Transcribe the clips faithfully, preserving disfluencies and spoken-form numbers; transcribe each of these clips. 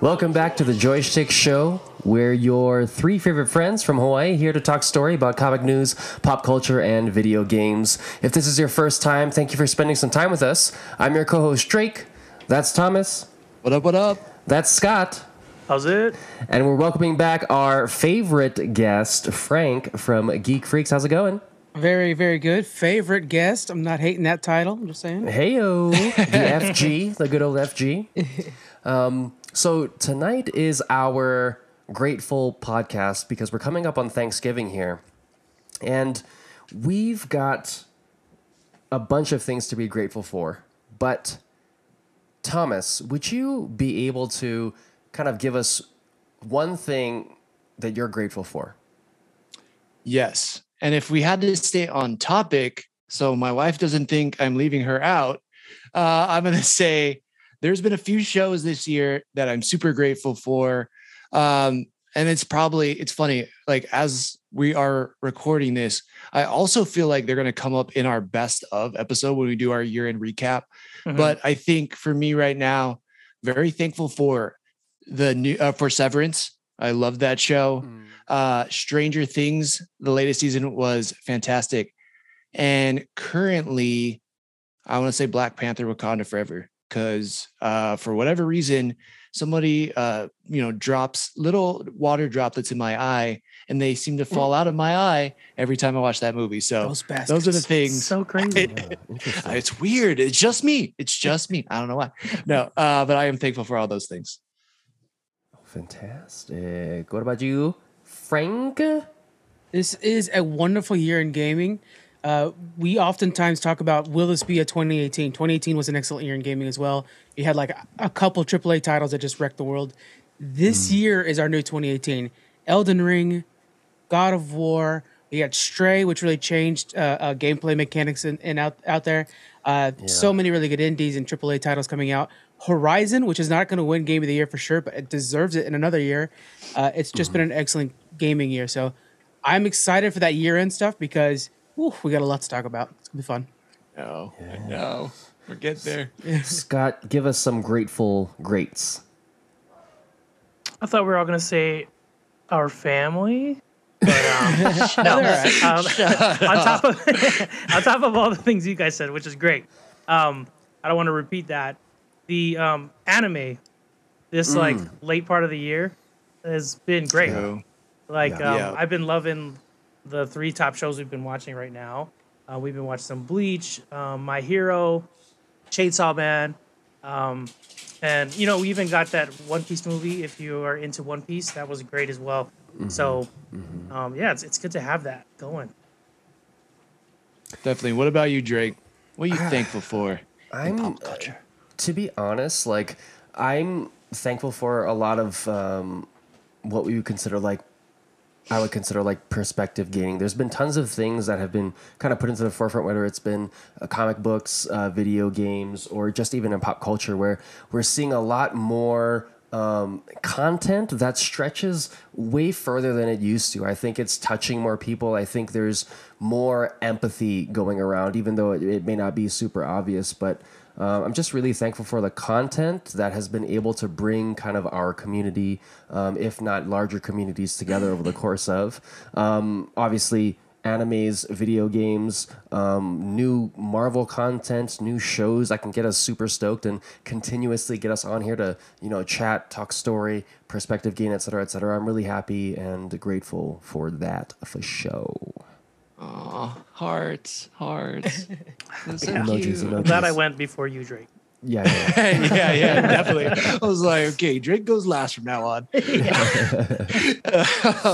Welcome back to the Joystick Show. We're your three favorite friends from Hawaii here to talk story about comic news, pop culture, and video games. If this is your first time, thank you for spending some time with us. I'm your co-host, Drake. That's Thomas. What up, what up? That's Scott. How's it? And we're welcoming back our favorite guest, Frank from Geek Freaks. How's it going? Very, very good. Favorite guest. I'm not hating that title. I'm just saying. Heyo. The F G, the good old F G. Um, so tonight is our Grateful podcast because we're coming up on Thanksgiving here. And we've got a bunch of things to be grateful for. But Thomas, would you be able to kind of give us one thing that you're grateful for? Yes. And if we had to stay on topic, so my wife doesn't think I'm leaving her out, uh, I'm going to say there's been a few shows this year that I'm super grateful for. Um, and it's probably, it's funny, like as we are recording this, I also feel like they're going to come up in our best of episode when we do our year end recap. Mm-hmm. But I think for me right now, very thankful for the new, uh, for Severance. I love that show. Mm. Uh, Stranger Things, the latest season was fantastic. And currently, I want to say Black Panther Wakanda Forever, because uh, for whatever reason, somebody, uh, you know, drops little water droplets in my eye and they seem to fall out of my eye every time I watch that movie. So those, those are the things. So crazy. I, it's weird. It's just me. It's just me. I don't know why. No, uh, but I am thankful for all those things. Fantastic. What about you, Frank? This is a wonderful year in gaming. Uh, we oftentimes talk about, will this be a twenty eighteen? twenty eighteen was an excellent year in gaming as well. You had like a couple triple A titles that just wrecked the world. This mm. year is our new twenty eighteen. Elden Ring, God of War. We got Stray, which really changed uh, uh, gameplay mechanics in, in out, out there. Uh, yeah. So many really good indies and triple A titles coming out. Horizon, which is not going to win Game of the Year for sure, but it deserves it in another year. Uh, it's just mm. been an excellent gaming year. So I'm excited for that year-end stuff because ooh, we got a lot to talk about. It's going to be fun. No, yeah. I know. We're getting there. Yeah. Scott, give us some grateful greats. I thought we were all going to say our family. But, um, no, right. um, on, top of, on top of all the things you guys said, which is great, um, I don't want to repeat that. The um, anime, this mm. like late part of the year, has been great. So, like yeah, um, yeah. I've been loving the three top shows we've been watching right now. Uh, we've been watching some Bleach, um, My Hero, Chainsaw Man, um, and you know we even got that One Piece movie. If you are into One Piece, that was great as well. Mm-hmm. So mm-hmm. Um, yeah, it's it's good to have that going. Definitely. What about you, Drake? What are you uh, thankful for I'm, in pop culture? To be honest, like I'm thankful for a lot of um, what we would consider like I would consider like perspective gaining. There's been tons of things that have been kind of put into the forefront, whether it's been uh, comic books, uh, video games, or just even in pop culture, where we're seeing a lot more um, content that stretches way further than it used to. I think it's touching more people. I think there's more empathy going around, even though it, it may not be super obvious, but. Uh, I'm just really thankful for the content that has been able to bring kind of our community, um, if not larger communities, together over the course of. Um, obviously, animes, video games, um, new Marvel content, new shows that can get us super stoked and continuously get us on here to, you know, chat, talk story, perspective gain, et cetera, et cetera. I'm really happy and grateful for that for show. Oh, hearts, hearts. That's so yeah. cute. I'm glad I went before you, Drake. Yeah, yeah, yeah. yeah, yeah, definitely. I was like, okay, Drake goes last from now on.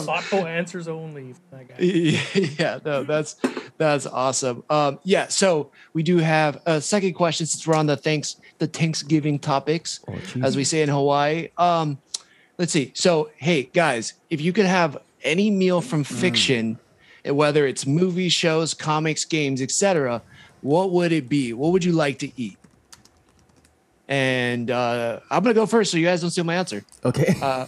Thoughtful answers only. That guy. Yeah, no, that's that's awesome. Um, yeah, so we do have a second question since we're on the thanks, the Thanksgiving topics, oh, as we say in Hawaii. Um, let's see. So, hey guys, if you could have any meal from fiction. Mm. Whether it's movie shows, comics, games, et cetera, what would it be? What would you like to eat? And uh, I'm going to go first so you guys don't steal my answer. Okay. Uh,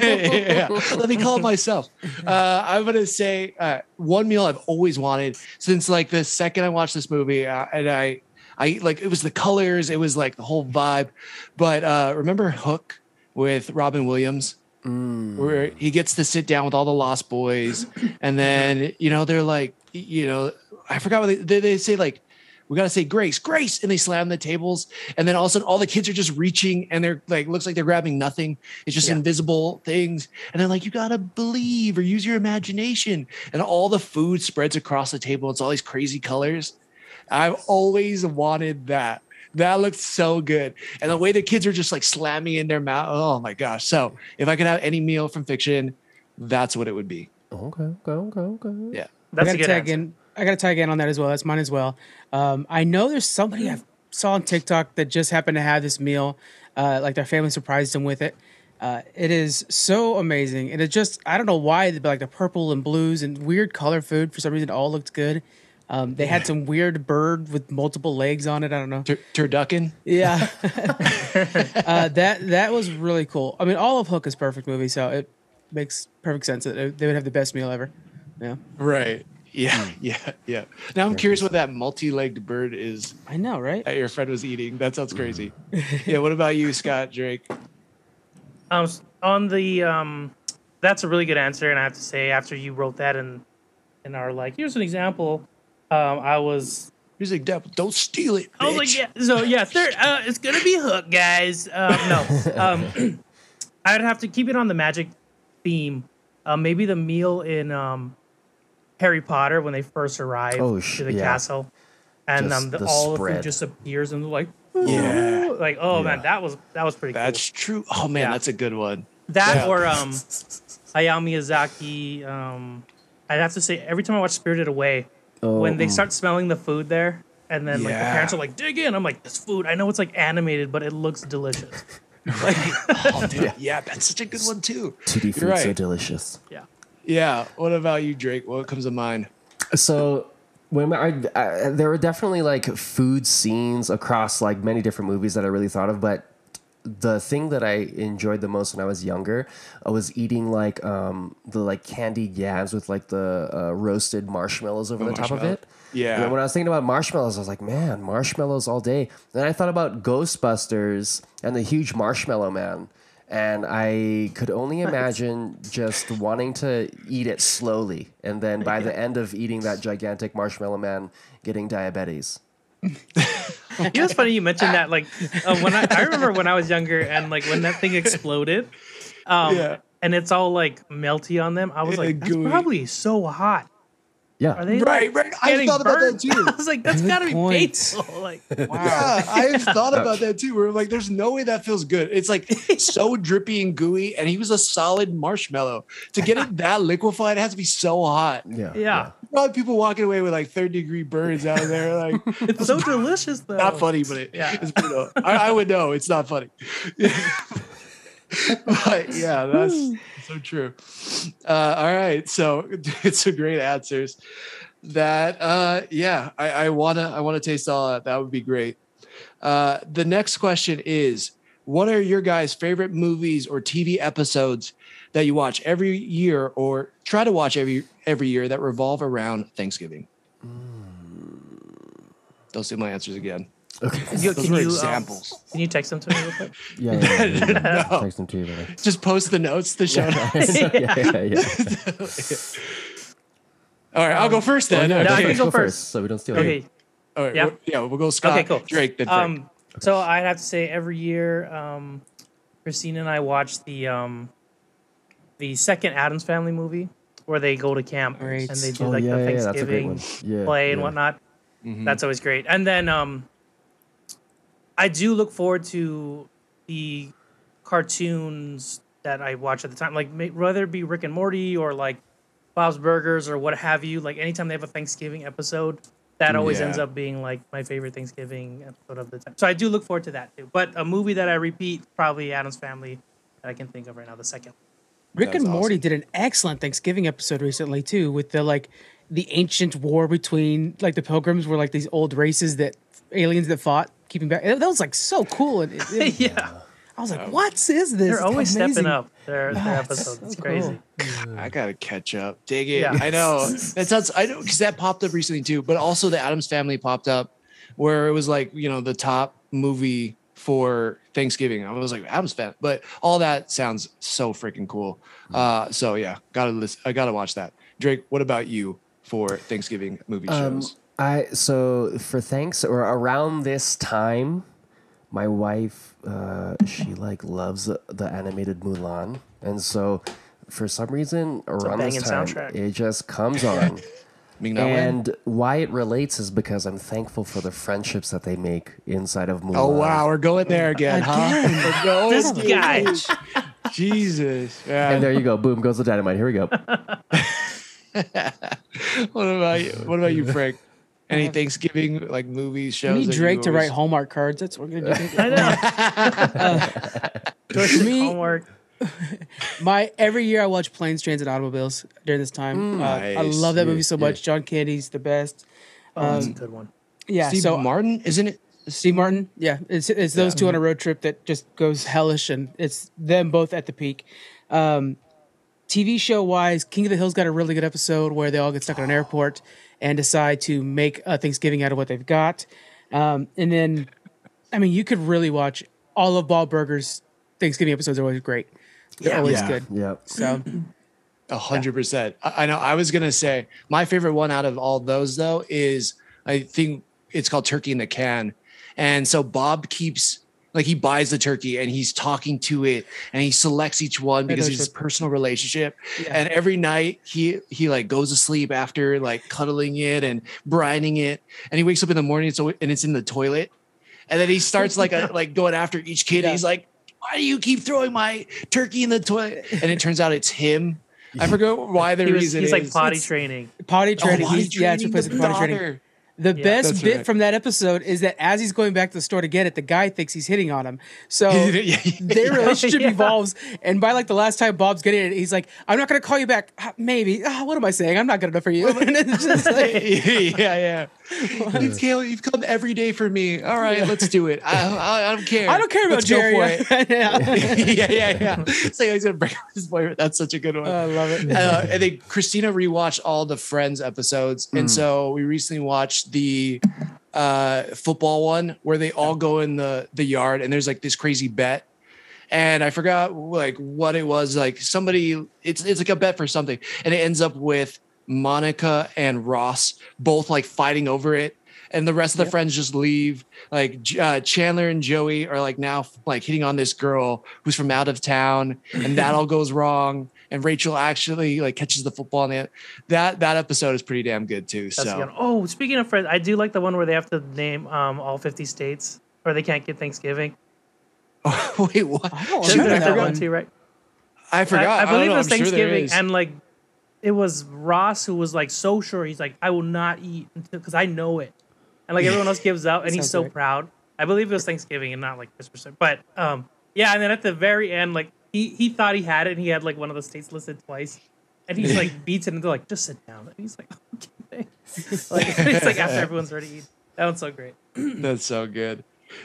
yeah, let me call it myself. Uh, I'm going to say uh, one meal I've always wanted since like the second I watched this movie. Uh, and I, I like it was the colors. It was like the whole vibe. But uh, remember Hook with Robin Williams? Mm. Where he gets to sit down with all the Lost Boys. And then, you know, they're like, you know, I forgot what they, they, they say, like, we got to say grace, grace. And they slam the tables. And then all of a sudden all the kids are just reaching and they're like, looks like they're grabbing nothing. It's just yeah. invisible things. And they're like, you got to believe or use your imagination. And all the food spreads across the table. It's all these crazy colors. I've always wanted that. That looks so good. And the way the kids are just like slamming in their mouth. Oh my gosh. So if I could have any meal from fiction, that's what it would be. Okay. Okay. Okay. Okay. Yeah. That's a good answer. I got to tag in on that as well. That's mine as well. Um, I know there's somebody I saw on TikTok that just happened to have this meal. Uh, like their family surprised them with it. Uh, it is so amazing. And it just, I don't know why, but like the purple and blues and weird color food, for some reason, all looked good. Um, they had some weird bird with multiple legs on it. I don't know. Tur- turducken? Yeah. uh, that that was really cool. I mean, all of Hook is a perfect movie, so it makes perfect sense that they would have the best meal ever. Yeah. Right. Yeah, yeah, yeah. Now I'm curious what that multi-legged bird is. I know, right? That your friend was eating. That sounds crazy. Yeah. What about you, Scott Drake? Um, on the um, that's a really good answer, and I have to say, after you wrote that and and are like, here's an example. Um, I was here's an example. Don't steal it. Oh, like yeah. So yeah, third, uh, it's gonna be Hook, guys. Um, no, um, I'd have to keep it on the magic theme. Uh, maybe the meal in um. Harry Potter when they first arrive oh, to the yeah. castle, and um, the, the all spread. of them just appears and they're like, ooh. yeah, like oh yeah. man, that was that was pretty. That's cool. True. Oh man, yeah. that's a good one. That yeah. or um, Hayao Miyazaki. Um, I'd have to say every time I watch Spirited Away, oh. when they start smelling the food there, and then yeah. like the parents are like, dig in. I'm like, this food. I know it's like animated, but it looks delicious. Like, oh, dude, yeah. yeah, that's such a good one too. two D food so delicious. Yeah. Yeah. What about you, Drake? What comes to mind? So when I, I, there were definitely like food scenes across like many different movies that I really thought of. But the thing that I enjoyed the most when I was younger, I was eating like um, the like candied yams with like the uh, roasted marshmallows over oh, the top of it. Yeah. And when I was thinking about marshmallows, I was like, man, marshmallows all day. Then I thought about Ghostbusters and the huge marshmallow man. And I could only imagine just wanting to eat it slowly. And then by the end of eating that gigantic marshmallow man, getting diabetes. You know, it's funny you mentioned that. Like uh, when I, I remember when I was younger and like when that thing exploded um, yeah. and it's all like melty on them. I was like, that's probably so hot. Yeah. Are they right, like right. I thought burnt? about that too. I was like, that's good gotta point. be painful. Like, wow. Yeah, I've thought about that too. We're like, there's no way that feels good. It's like so drippy and gooey, and he was a solid marshmallow. To get it that liquefied, it has to be so hot. Yeah. Yeah. yeah. Probably people walking away with like third degree burns out of there. Like it's so delicious though. Not funny, but it, yeah. it's pretty I, I would know it's not funny. But yeah, that's so true. Uh, all right, so it's some great answers. That uh, yeah, I, I wanna I wanna taste all that. That would be great. Uh, the next question is: what are your guys' favorite movies or T V episodes that you watch every year or try to watch every every year that revolve around Thanksgiving? Mm. Don't see my answers again. Okay. Those can were you, examples. Um, can you text them to me real quick? Yeah, yeah, yeah, yeah. No. Text them to you. Really. Just post the notes, the show yeah. notes. yeah, yeah, yeah. All right, I'll go first then. Oh, no, no, okay. I can go, go first. first, so we don't steal. Okay. It. All right. Yeah. We'll, yeah, we'll go Scott. Okay, cool. Drake then. Drake. Um, okay. So I'd have to say every year, um, Christine and I watch the um, the second Addams Family movie where they go to camp right. and they do oh, like yeah, the Thanksgiving yeah, yeah, play yeah. and whatnot. Mm-hmm. That's always great. And then. Um, I do look forward to the cartoons that I watch at the time, like whether it be Rick and Morty or like Bob's Burgers or what have you. Like anytime they have a Thanksgiving episode, that always yeah. ends up being like my favorite Thanksgiving episode of the time. So I do look forward to that too. But a movie that I repeat, probably Addams Family, that I can think of right now, the second. Rick That's and awesome. Morty did an excellent Thanksgiving episode recently too, with the like the ancient war between like the Pilgrims were like these old races that aliens that fought. keeping back. That was like so cool. It, it, it, yeah. I was like, what is this? They're always amazing. Stepping up their, oh, their episodes. So it's crazy. Cool. I got to catch up. Dig it. Yeah. I know. That sounds, I know, because that popped up recently too, but also the Addams Family popped up where it was like, you know, the top movie for Thanksgiving. I was like, Addams Family, but all that sounds so freaking cool. Uh, so yeah, gotta listen. I gotta watch that. Drake, what about you for Thanksgiving movie shows? Um, I so for thanks or around this time, my wife, uh, she like loves the, the animated Mulan, and so for some reason around this time soundtrack. It just comes on. And why it relates is because I'm thankful for the friendships that they make inside of Mulan. Oh wow, we're going there again, again. huh? Going this guy, Jesus! Yeah. And there you go. Boom goes the dynamite. Here we go. What about you? What about you, Frank? Any Thanksgiving like movies, shows? We need Drake to write Hallmark cards. That's what we're gonna do. I know. uh, me, homework. My every year I watch Planes, Trains, and Automobiles during this time. Mm, uh, nice. I love that movie so much. John Candy's the best. Um, oh, that's a good one. Yeah. Steve so, Martin, isn't it? Steve Martin. Yeah. It's it's those yeah. two on a road trip that just goes hellish, and it's them both at the peak. Um, T V show wise, King of the Hill's got a really good episode where they all get stuck in an airport and decide to make a Thanksgiving out of what they've got. Um, and then, I mean, you could really watch all of Ballburger's Thanksgiving episodes are always great. They're yeah. always yeah. good. Yeah. So, a hundred percent. I know. I was gonna say my favorite one out of all those though is I think it's called Turkey in the Can, and so Bob keeps. Like he buys the turkey and he's talking to it and he selects each one because it's his personal relationship. Yeah. And every night he he like goes to sleep after like cuddling it and brining it. And he wakes up in the morning so and it's in the toilet. And then he starts like a, like going after each kid. Yeah. He's like, "Why do you keep throwing my turkey in the toilet?" And it turns out it's him. I forgot why the he was, reason he's is. like potty it's, training. Potty training. Oh, potty he's, training yeah, it's replacing potty daughter. training. The yeah, best bit right. from that episode is that as he's going back to the store to get it, the guy thinks he's hitting on him. So yeah, their relationship yeah. evolves. And by like the last time Bob's getting it, he's like, "I'm not going to call you back. Maybe. Oh, what am I saying? I'm not good enough for you." And it's just like, yeah, yeah. You've, you've come every day for me. All right, yeah. let's do it. I, I, I don't care. I don't care about let's Jerry. yeah. yeah, yeah, yeah. So he's going to break up his boyfriend. That's such a good one. I love it. Uh, and then Christina rewatched all the Friends episodes. Mm. And so we recently watched the uh football one where they all go in the the yard and there's like this crazy bet, and I forgot like what it was, like somebody it's it's like a bet for something, and it ends up with Monica and Ross both like fighting over it, and the rest of the yep. friends just leave. Like uh, Chandler and Joey are like now like hitting on this girl who's from out of town, and that all goes wrong. And Rachel actually like catches the football, and that that episode is pretty damn good too. That's so, good. Oh, speaking of Friends, I do like the one where they have to name um, all fifty states, or they can't get Thanksgiving. Oh, wait, what? I, don't sure, I forgot one. too, right? I forgot. I, I believe I it was know, Thanksgiving, sure and like. It was Ross who was like so sure. He's like, "I will not eat because I know it," and like everyone else gives up, and he's so great. proud. I believe it was Thanksgiving and not like Christmas, but um, yeah. And then at the very end, like he he thought he had it, and he had like one of the states listed twice, and he's like beats it, and they're like, "Just sit down." And he's like, "Okay." Like it's like after everyone's ready to eat. That one's so great. That's so good.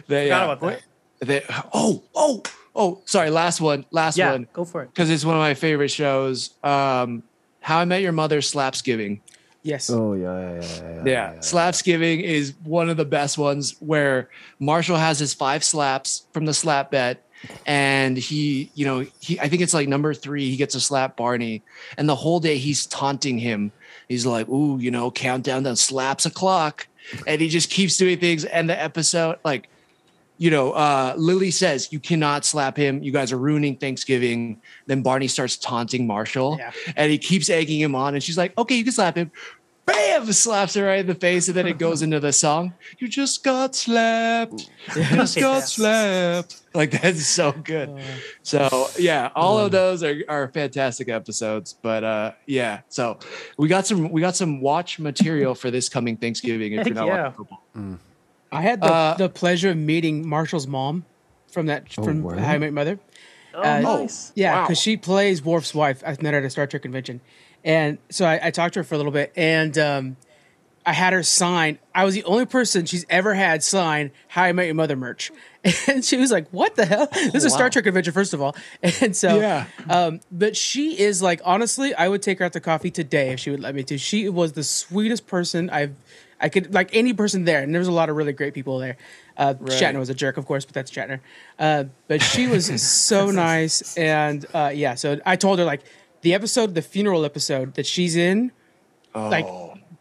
They forgot uh, about that. They, oh oh oh! Sorry, last one, last yeah, one. Go for it because it's one of my favorite shows. Um. How I Met Your Mother, Slapsgiving. Yes. Oh, yeah, yeah, yeah. Yeah, yeah, yeah Slapsgiving yeah. is one of the best ones where Marshall has his five slaps from the slap bet. And he, you know, he I think it's like number three, he gets a slap Barney. And the whole day he's taunting him. He's like, "Ooh, you know, countdown that slaps a clock." And he just keeps doing things. And the episode, like, you know, uh, Lily says, "You cannot slap him. You guys are ruining Thanksgiving." Then Barney starts taunting Marshall yeah. and he keeps egging him on. And she's like, "Okay, you can slap him." Bam! Slaps her right in the face. And then it goes into the song. "You just got slapped. You just got yeah. slapped." Like, that's so good. Uh, so, yeah, all um, of those are, are fantastic episodes. But, uh, yeah, so we got some we got some watch material for this coming Thanksgiving if you're not yeah. watching football. Mm. I had the, uh, the pleasure of meeting Marshall's mom from that from oh, How I Met Your Mother. Oh, uh, nice. Yeah, because wow. she plays Worf's wife. I met her at a Star Trek convention. And so I, I talked to her for a little bit. And um, I had her sign. I was the only person she's ever had sign How I Met Your Mother merch. And she was like, what the hell? This oh, is a wow. Star Trek adventure, first of all. And so, yeah. um, but she is like, honestly, I would take her out to coffee today if she would let me to. She was the sweetest person I've, I could, like any person there. And there was a lot of really great people there. Uh, right. Shatner was a jerk, of course, but that's Shatner. Uh, but she was so nice. And uh, yeah, so I told her like the episode, the funeral episode that she's in, oh. like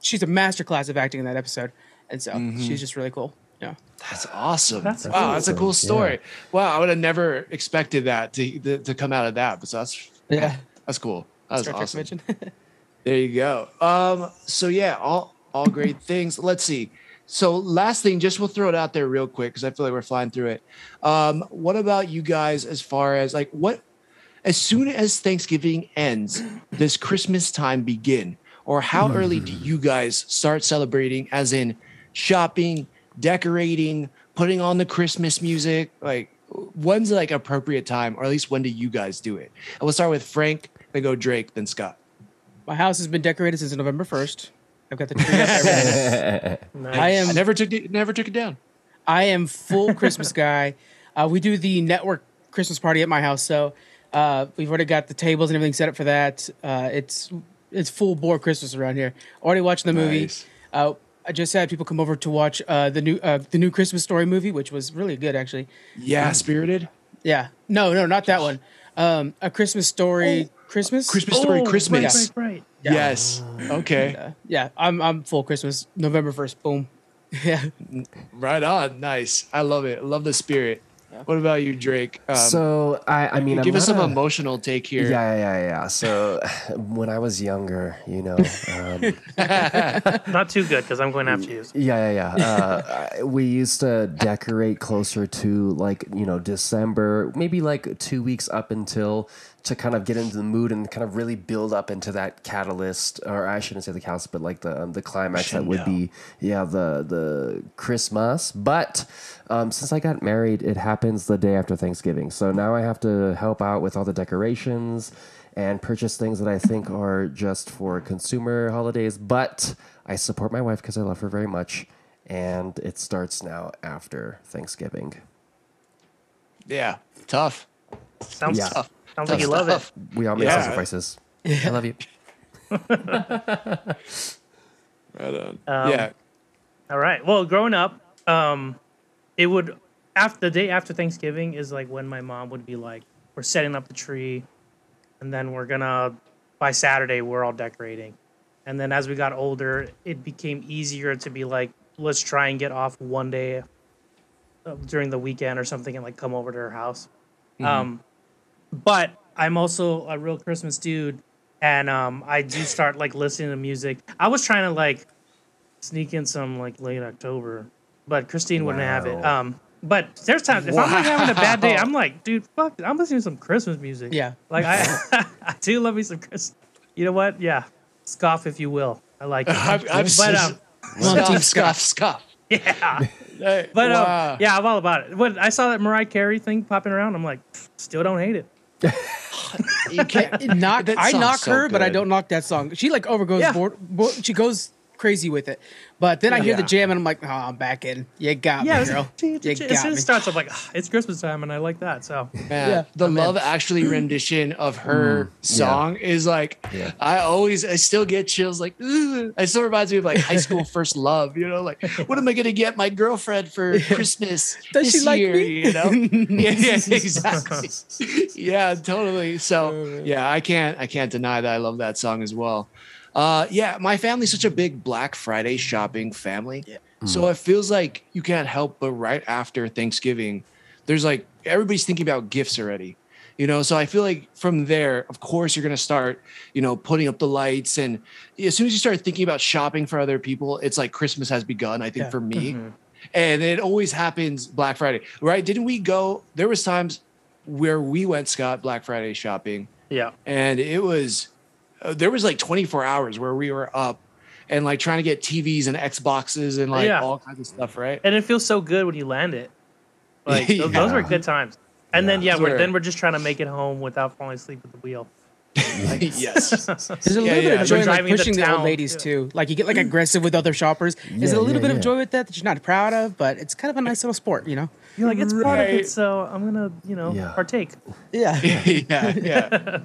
she's a masterclass of acting in that episode. And so mm-hmm. she's just really cool. Yeah. That's awesome. That's wow, awesome. That's a cool story. Yeah. Wow, I would have never expected that to to, to come out of that. But so that's yeah, that's cool. That was awesome. There you go. Um, so yeah, all all great things. Let's see. So last thing, just we'll throw it out there real quick because I feel like we're flying through it. Um, what about you guys as far as like what as soon as Thanksgiving ends, does Christmas time begin? Or how mm. early do you guys start celebrating, as in shopping, decorating, putting on the Christmas music? Like, when's like appropriate time, or at least when do you guys do it? And we'll start with Frank, then go Drake, then Scott. My house has been decorated since November first. I've got the tree up there. Nice. I am I never took it, never took it down. I am full Christmas guy. Uh, we do the network Christmas party at my house, so uh, we've already got the tables and everything set up for that. Uh, it's it's full bore Christmas around here. Already watching the movie. Nice. Uh, I just had people come over to watch uh, the new uh, the new Christmas Story movie, which was really good, actually. Yeah, um, Spirited? Yeah. No, no, not that one. Um, a Christmas Story oh, Christmas? Christmas oh, Story Christmas. Right, right, right. Yeah. Yes. Okay. And, uh, yeah, I'm I'm full Christmas. November first, boom. Yeah. Right on. Nice. I love it. I love the spirit. Yeah. What about you, Drake? Um, so, I, I mean, give I'm us some a, emotional take here. Yeah, yeah, yeah. So, when I was younger, you know. Um, not too good, because I'm going after you. Yeah, yeah, yeah. Uh, we used to decorate closer to, like, you know, December, maybe like two weeks up until, to kind of get into the mood and kind of really build up into that catalyst, or I shouldn't say the catalyst, but like the um, the climax that would know. be, yeah, the the Christmas. But um, since I got married, it happened. happens the day after Thanksgiving. So now I have to help out with all the decorations and purchase things that I think are just for consumer holidays, but I support my wife because I love her very much, and it starts now after Thanksgiving. Yeah, tough. Sounds yeah. tough. Sounds tough like you stuff. love it. We all make yeah. sacrifices. Yeah. I love you. Right on. Um, yeah. All right. Well, growing up, um, it would... After, the day after Thanksgiving is like when my mom would be like, we're setting up the tree, and then we're gonna, by Saturday, we're all decorating. And then as we got older, it became easier to be like, let's try and get off one day uh, during the weekend or something and like come over to her house. Mm-hmm. Um, but I'm also a real Christmas dude, and um, I do start like listening to music. I was trying to like sneak in some like late October, but Christine wouldn't wow. have it. Um, But there's times if wow. I'm like having a bad day, I'm like, dude, fuck it. I'm listening to some Christmas music. Yeah. Like I I do love me some Christmas. You know what? Yeah. Scoff if you will. I like it. I'm, I'm but, so, um, scoff, scoff, scoff. Yeah. But wow. um, yeah, I'm all about it. When I saw that Mariah Carey thing popping around, I'm like, still don't hate it. You can't knock I knock so her, good. But I don't knock that song. She like overgoes yeah. board, board she goes crazy with it, but then I hear yeah. the jam and I'm like, oh, I'm back in. You got yeah, me, girl. You got as soon as it starts, I'm like, oh, it's Christmas time, and I like that. So yeah, yeah. the I'm Love in. Actually rendition of her mm, song yeah. is like, yeah. I always, I still get chills. Like, ooh. It still reminds me of like high school first love. You know, like, what am I gonna get my girlfriend for Christmas? Does this she like year, me? You know? yeah, yeah, exactly. yeah, totally. So yeah, I can't, I can't deny that I love that song as well. Uh, yeah, my family's such a big Black Friday shopping family. Yeah. Mm. So it feels like you can't help but right after Thanksgiving, there's like everybody's thinking about gifts already. You know, so I feel like from there, of course, you're going to start, you know, putting up the lights. And as soon as you start thinking about shopping for other people, it's like Christmas has begun, I think, yeah. for me. Mm-hmm. And it always happens Black Friday, right? Didn't we go? There was times where we went, Scott, Black Friday shopping. Yeah. And it was... Uh, there was like twenty-four hours where we were up and like trying to get T Vs and Xboxes and like yeah. all kinds of stuff, right? And it feels so good when you land it. Like yeah. those, those were good times. And yeah. then yeah, we're, then we're just trying to make it home without falling asleep at the wheel. Like, yes. There's a little yeah, bit yeah. of joy in like, pushing the, the old ladies yeah. too. Like you get like aggressive with other shoppers. Yeah, There's a little yeah, bit yeah. of joy with that that you're not proud of, but it's kind of a nice little sport, you know? You're like, it's right. part of it, so I'm gonna, you know, yeah. partake. Yeah. yeah, yeah.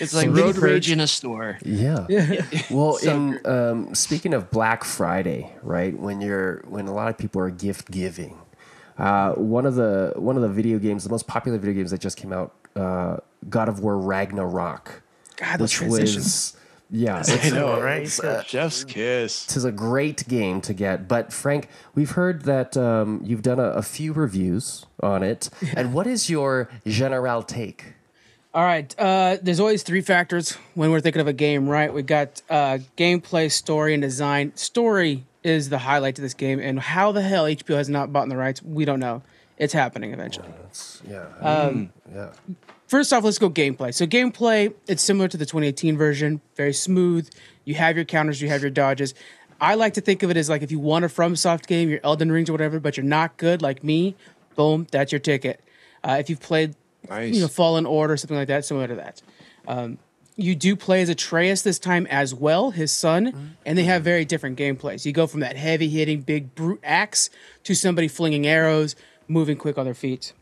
It's like road rage in a store. Yeah. yeah. Well, so, in um, speaking of Black Friday, right? When you're when a lot of people are gift giving, uh, one of the one of the video games, the most popular video games that just came out, uh, God of War Ragnarok, God, which was yeah, it's, I know, uh, right? It's, uh, Chef's kiss. It's a great game to get. But Frank, we've heard that um, you've done a, a few reviews on it. And what is your general take? All right. Uh, there's always three factors when we're thinking of a game, right? We got uh, gameplay, story, and design. Story is the highlight to this game, and how the hell H B O has not bought the rights, we don't know. It's happening eventually. Well, that's, yeah. Um, yeah. First off, let's go gameplay. So gameplay, it's similar to the twenty eighteen version, very smooth. You have your counters, you have your dodges. I like to think of it as like if you want a FromSoft game, your Elden Rings or whatever, but you're not good like me, boom, that's your ticket. Uh, if you've played nice. you know, Fallen Order or something like that, similar to that. Um, you do play as Atreus this time as well, his son, and they have very different gameplays. You go from that heavy-hitting, big brute axe to somebody flinging arrows, moving quick on their feet.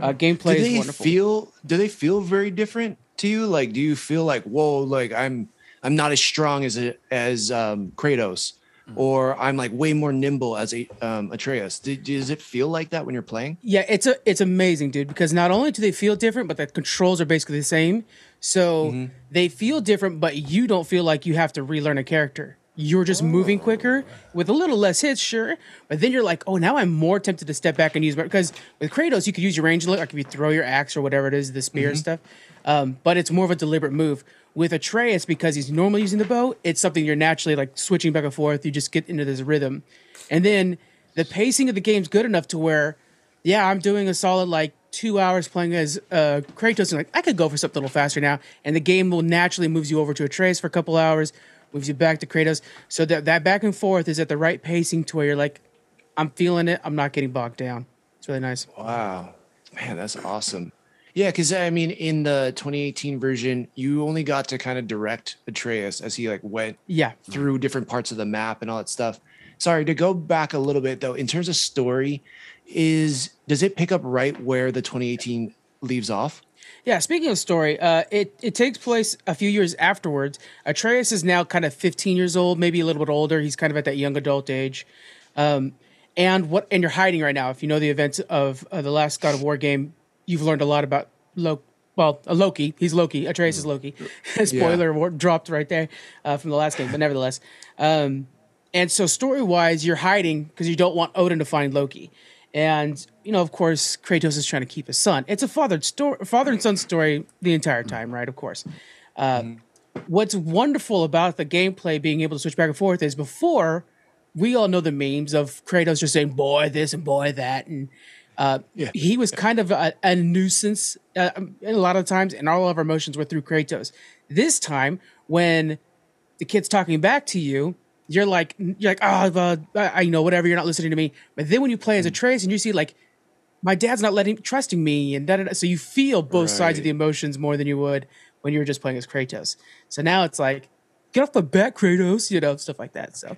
Uh, gameplay is wonderful. Feel, do they feel very different to you? Like, do you feel like, whoa, like I'm I'm not as strong as a, as um, Kratos, mm-hmm. or I'm like way more nimble as a um, Atreus? Do, does it feel like that when you're playing? Yeah, it's a it's amazing, dude. Because not only do they feel different, but the controls are basically the same. So mm-hmm. they feel different, but you don't feel like you have to relearn a character. You're just oh. moving quicker with a little less hits, sure. But then you're like, oh, now I'm more tempted to step back and use my... Because with Kratos, you could use your range look, like if you throw your axe or whatever it is, the spear mm-hmm. and stuff. Um, but it's more of a deliberate move. With Atreus, because he's normally using the bow, it's something you're naturally like switching back and forth. You just get into this rhythm. And then the pacing of the game's good enough to where, yeah, I'm doing a solid like two hours playing as uh, Kratos. And like, I could go for something a little faster now. And the game will naturally moves you over to Atreus for a couple hours, moves you back to Kratos. So that, that back and forth is at the right pacing to where you're like, I'm feeling it. I'm not getting bogged down. It's really nice. Wow. Man, that's awesome. Yeah, because, I mean, in the twenty eighteen version, you only got to kind of direct Atreus as he, like, went yeah. through different parts of the map and all that stuff. Sorry, to go back a little bit, though, in terms of story, is does it pick up right where the twenty eighteen leaves off? Yeah, speaking of story, uh, it, it takes place a few years afterwards. Atreus is now kind of fifteen years old, maybe a little bit older. He's kind of at that young adult age. Um, and what and you're hiding right now. If you know the events of uh, the last God of War game, you've learned a lot about Loki. Well, uh, Loki. He's Loki. Atreus is Loki. Spoiler yeah. dropped right there uh, from the last game, but nevertheless. Um, and so story-wise, you're hiding because you don't want Odin to find Loki. And, you know, of course, Kratos is trying to keep his son. It's a father, sto- father and son story the entire time, right? Of course. Uh, mm-hmm. What's wonderful about the gameplay being able to switch back and forth is before, we all know the memes of Kratos just saying, boy, this and boy, that. And uh, yeah. he was yeah. kind of a, a nuisance uh, a lot of times, and all of our emotions were through Kratos. This time, when the kid's talking back to you, You're like, you're like, oh, uh, I, you know, whatever. You're not listening to me. But then when you play as Atreus and you see like, my dad's not letting trusting me, and da, da, da. So you feel both right. sides of the emotions more than you would when you were just playing as Kratos. So now it's like, get off the bat, Kratos, you know, stuff like that. So,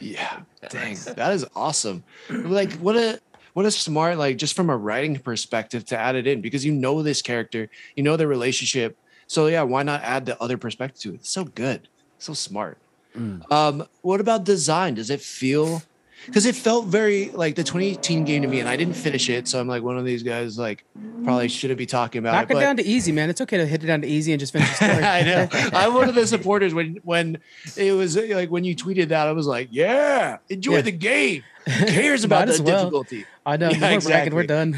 yeah, dang, that is awesome. Like, what a what a smart, like, just from a writing perspective to add it in, because you know this character, you know their relationship. So yeah, why not add the other perspective to it? It's so good, so smart. Mm. Um, what about design? Does it feel, because it felt very like the twenty eighteen game to me, and I didn't finish it, so I'm like one of these guys like probably shouldn't be talking about Knock it. Knock it but... down to easy, man. It's okay to hit it down to easy and just finish the story. I know. I'm one of the supporters when when it was like when you tweeted that, I was like, yeah, enjoy yeah. the game. Who cares about the well. difficulty? I know. Yeah, we're exactly. We're done.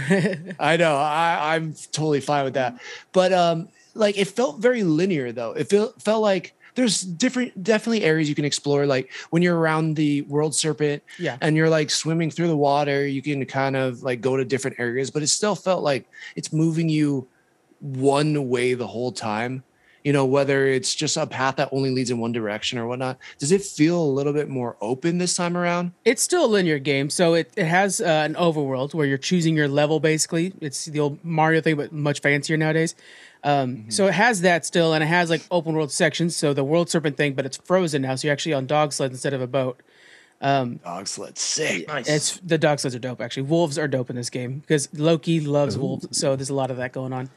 I know. I, I'm totally fine with that. But um, like it felt very linear though. It felt felt like. There's different, definitely areas you can explore. Like when you're around the world serpent yeah. and you're like swimming through the water, you can kind of like go to different areas, but it still felt like it's moving you one way the whole time. You know, whether it's just a path that only leads in one direction or whatnot. Does it feel a little bit more open this time around? It's still a linear game. So it, it has uh, an overworld where you're choosing your level, basically. It's the old Mario thing, but much fancier nowadays. Um, mm-hmm. So it has that still, and it has like open world sections. So the world serpent thing, but it's frozen now. So you're actually on dog sleds instead of a boat. Um, dog sleds, sick. Nice. It's, the dog sleds are dope, actually. Wolves are dope in this game because Loki loves Ooh. wolves. So there's a lot of that going on.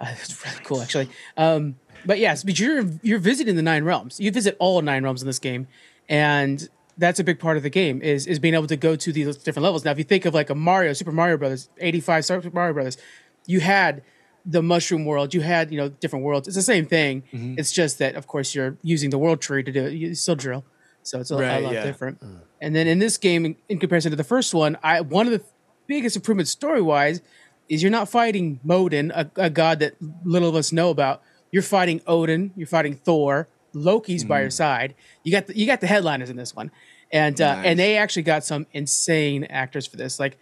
Uh, it's really nice. cool, actually. Um, but yes, but you're you're visiting the nine realms. You visit all nine realms in this game, and that's a big part of the game is is being able to go to these different levels. Now, if you think of like a Mario, Super Mario Brothers, eighty-five Super Mario Brothers, you had the Mushroom World, you had, you know, different worlds. It's the same thing. Mm-hmm. It's just that, of course, you're using the world tree to do it. You still drill, so it's a, right, a lot yeah. different. Mm. And then in this game, in, in comparison to the first one, I one of the biggest improvements story wise is you're not fighting Modin, a, a god that little of us know about. You're fighting Odin. You're fighting Thor. Loki's mm. by your side. You got the, you got the headliners in this one, and nice. uh, and they actually got some insane actors for this. Like,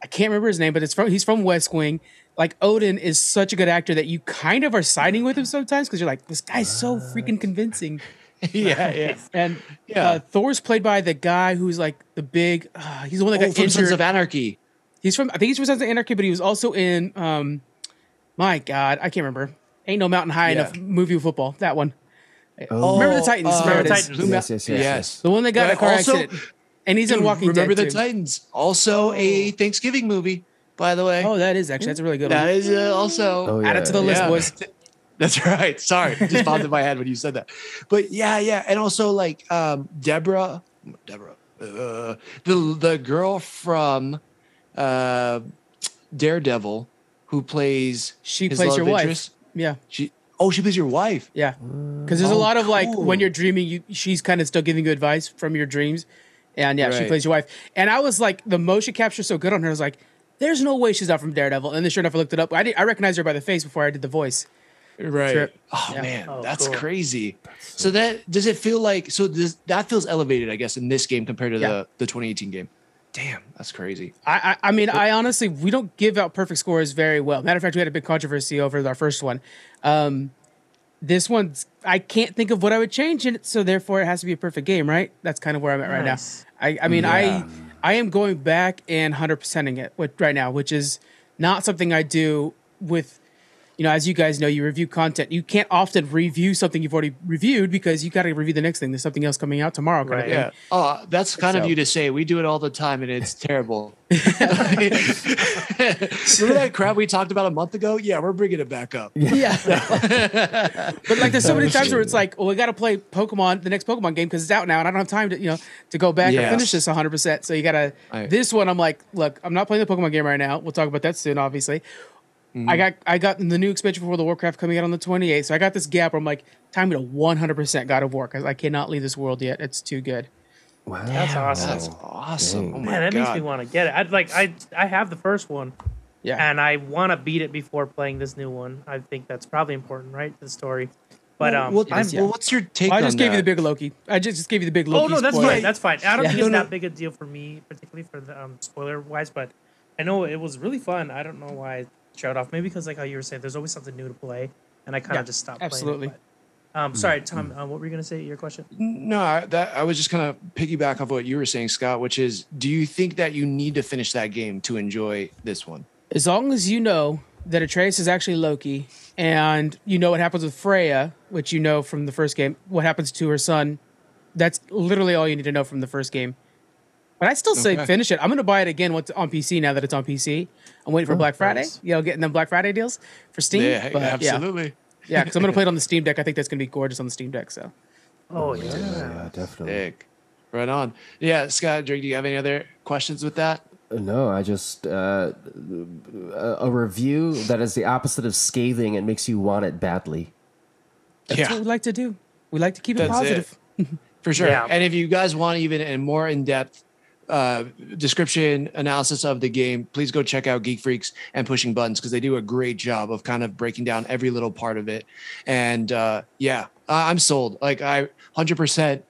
I can't remember his name, but it's from he's from West Wing. Like, Odin is such a good actor that you kind of are siding with him sometimes because you're like, this guy's so freaking convincing. yeah, yeah. And yeah. Uh, Thor's played by the guy who's like the big. Uh, he's the one that oh, got injured. Sons of Anarchy. He's from, I think he's from Sons of Anarchy, but he was also in, um, my God, I can't remember. Ain't No Mountain High yeah. Enough movie with football. That one. Oh. Remember the Titans. Uh, remember the Titans. Yes, yes, yes, yes. The one that got yeah, a car also, accident. And he's dude, in Walking remember Dead. Remember the too. Titans. Also a Thanksgiving movie, by the way. Oh, that is actually, that's a really good that one. That is uh, also. Oh, yeah. Add it to the list, yeah. boys. That's right. Sorry. It just popped in my head when you said that. But yeah, yeah. And also like um, Deborah, Deborah, uh, the, the girl from Uh, Daredevil, who plays she plays your wife. Interest. Yeah. She oh she plays your wife. Yeah. Because there's oh, a lot of cool. like when you're dreaming, you she's kind of still giving you advice from your dreams, and yeah, right. she plays your wife. And I was like, the motion capture so good on her. I was like, there's no way she's not from Daredevil. And then sure enough, I looked it up. I did, I recognized her by the face before I did the voice. Right. Sure. Oh yeah. man, oh, that's cool. crazy. That's so, so that does it feel like? So this, that feels elevated, I guess, in this game compared to yeah. the the twenty eighteen game. Damn, that's crazy. I, I I mean, I honestly, we don't give out perfect scores very well. Matter of fact, we had a big controversy over our first one. Um, this one, I can't think of what I would change in it, so therefore it has to be a perfect game, right? That's kind of where I'm at nice. right now. I, I mean, yeah. I I am going back and one hundred percenting it with, right now, which is not something I do with, you know, as you guys know, you review content. You can't often review something you've already reviewed because you got to review the next thing. There's something else coming out tomorrow. Kind right. of yeah. Oh, that's kind so. of you to say. We do it all the time, and it's terrible. Remember that crap we talked about a month ago? Yeah, we're bringing it back up. Yeah. But like, there's so many times where it's like, well, we got to play Pokemon, the next Pokemon game, because it's out now, and I don't have time to, you know, to go back yes. and finish this one hundred percent. So you got to. Right. This one, I'm like, look, I'm not playing the Pokemon game right now. We'll talk about that soon, obviously. Mm-hmm. I got I got the new expansion for World of Warcraft coming out on the twenty-eighth, so I got this gap where I'm like, time to one hundred percent God of War because I cannot leave this world yet. It's too good. Wow, that's awesome! That's awesome! Oh my Man, that God. makes me want to get it. I like I I have the first one, yeah, and I want to beat it before playing this new one. I think that's probably important, right, to the story. But um, well, yes, yeah. well, what's your take? Well, I just on gave that? you the big Loki. I just, just gave you the big Loki. Oh no, that's spoiler. fine. That's fine. I don't yeah. think it's no, no. that big a deal for me, particularly for the um, spoiler wise. But I know it was really fun. I don't know why. Showed off maybe because like how you were saying, there's always something new to play, and I kind of yeah, just stopped. Absolutely. Playing it, but, um, sorry, Tom. Uh, what were you gonna say? Your question? No, I, that I was just kind of piggyback off what you were saying, Scott. Which is, do you think that you need to finish that game to enjoy this one? As long as you know that Atreus is actually Loki, and you know what happens with Freya, which you know from the first game, what happens to her son. That's literally all you need to know from the first game. But I still say okay. finish it. I'm going to buy it again once on P C now that it's on P C. I'm waiting for oh, Black Friday. Nice. You know, getting them Black Friday deals for Steam. Yeah, but absolutely. Yeah, because yeah, I'm going to play it on the Steam Deck. I think that's going to be gorgeous on the Steam Deck. So. Oh, yeah. Yeah, definitely. Sick. Right on. Yeah, Scott, Drake, do you have any other questions with that? No, I just... Uh, a review that is the opposite of scathing and makes you want it badly. That's yeah. what we like to do. We like to keep that's it positive. It. For sure. Yeah. And if you guys want even a more in-depth Uh, description analysis of the game, please go check out Geek Freaks and Pushing Buttons because they do a great job of kind of breaking down every little part of it. And uh, yeah, I'm sold. Like I one hundred percent,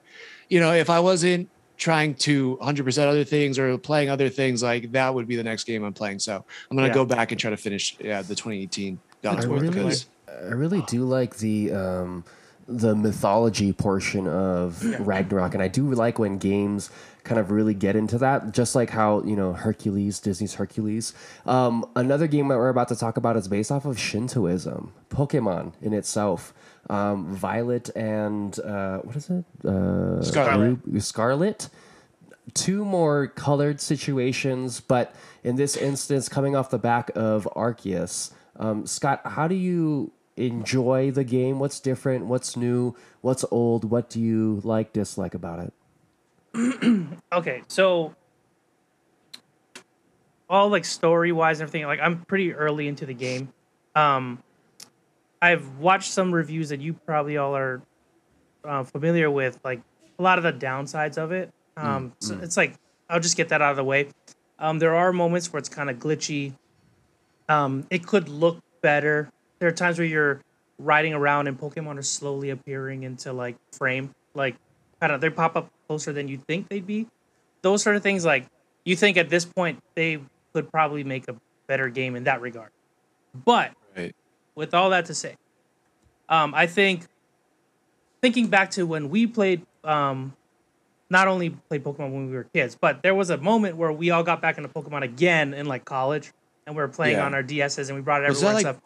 you know, if I wasn't trying to one hundred percent other things or playing other things, like that would be the next game I'm playing. So I'm going to yeah. go back and try to finish yeah, the twenty eighteen. God of War. I really, I really do like the um, the mythology portion of yeah. Ragnarok. And I do like when games kind of really get into that, just like how, you know, Hercules, Disney's Hercules. Um, another game that we're about to talk about is based off of Shintoism, Pokemon in itself. Um, Violet and uh, what is it? Uh, Scarlet. Scarlet. Two more colored situations, but in this instance, coming off the back of Arceus. Um, Scott, how do you enjoy the game? What's different? What's new? What's old? What do you like, dislike about it? Okay, so all like story wise and everything, like I'm pretty early into the game. Um, I've watched some reviews that you probably all are uh, familiar with, like a lot of the downsides of it. Um, mm-hmm. So it's like, I'll just get that out of the way. Um, there are moments where it's kind of glitchy. Um, it could look better. There are times where you're riding around and Pokemon are slowly appearing into like frame, like I don't know, they pop up closer than you'd think they'd be. Those sort of things, like you think at this point they could probably make a better game in that regard. But right. with all that to say, um, I think thinking back to when we played, um, not only played Pokemon when we were kids, but there was a moment where we all got back into Pokemon again in like college, and we were playing yeah. on our D Ss, and we brought it everyone like stuff.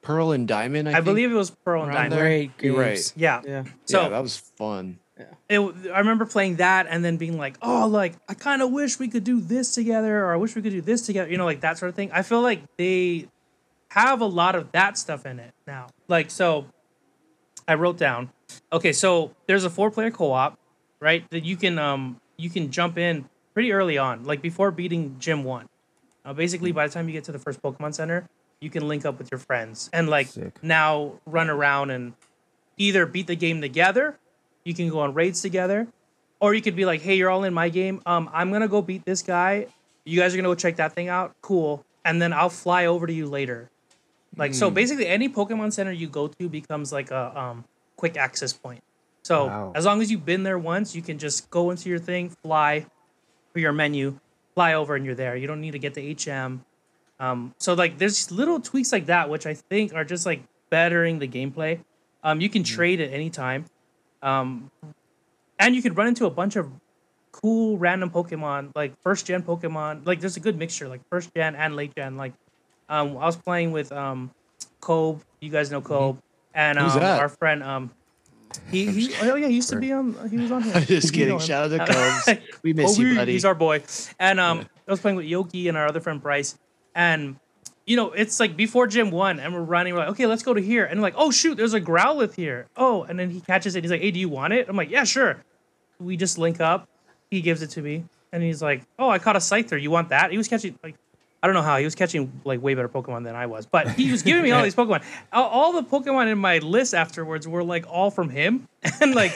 Pearl and Diamond, I, I think? believe it was Pearl and Diamond. Great games. Right. Yeah. Yeah. So yeah, that was fun. Yeah. It, I remember playing that and then being like, oh, like, I kind of wish we could do this together, or I wish we could do this together, you know, like that sort of thing. I feel like they have a lot of that stuff in it now. Like, so I wrote down, okay, so there's a four-player co-op, right, that you can um you can jump in pretty early on, like before beating Gym one. Uh, basically, by the time you get to the first Pokemon Center, you can link up with your friends and, like, Sick. now run around and either beat the game together. You can go on raids together, or you could be like, hey, you're all in my game. Um, I'm going to go beat this guy. You guys are going to go check that thing out. Cool. And then I'll fly over to you later. Like, mm. so basically any Pokemon Center you go to becomes like a um, quick access point. So wow. as long as you've been there once, you can just go into your thing, fly for your menu, fly over, and you're there. You don't need to get to H M. Um, so like there's little tweaks like that, which I think are just like bettering the gameplay. Um, you can mm. trade at any time. Um, and you could run into a bunch of cool random Pokemon, like first gen Pokemon. Like there's a good mixture, like first gen and late gen. Like, um, I was playing with um, Kobe. You guys know Kobe, and um, our friend um, he, he oh yeah, he used to be on. He was on here. I'm just kidding. You know, shout out to Kobe. We miss oh, you, buddy. He's our boy. And um, yeah. I was playing with Yogi and our other friend Bryce, and you know, it's like before Gym one, and we're running. We're like, okay, let's go to here. And we're like, oh, shoot, there's a Growlithe here. Oh, and then he catches it. He's like, hey, do you want it? I'm like, yeah, sure. We just link up. He gives it to me. And he's like, oh, I caught a Scyther. You want that? He was catching, like, I don't know how. He was catching, like, way better Pokemon than I was. But he was giving me all these Pokemon. All the Pokemon in my list afterwards were, like, all from him. And, like,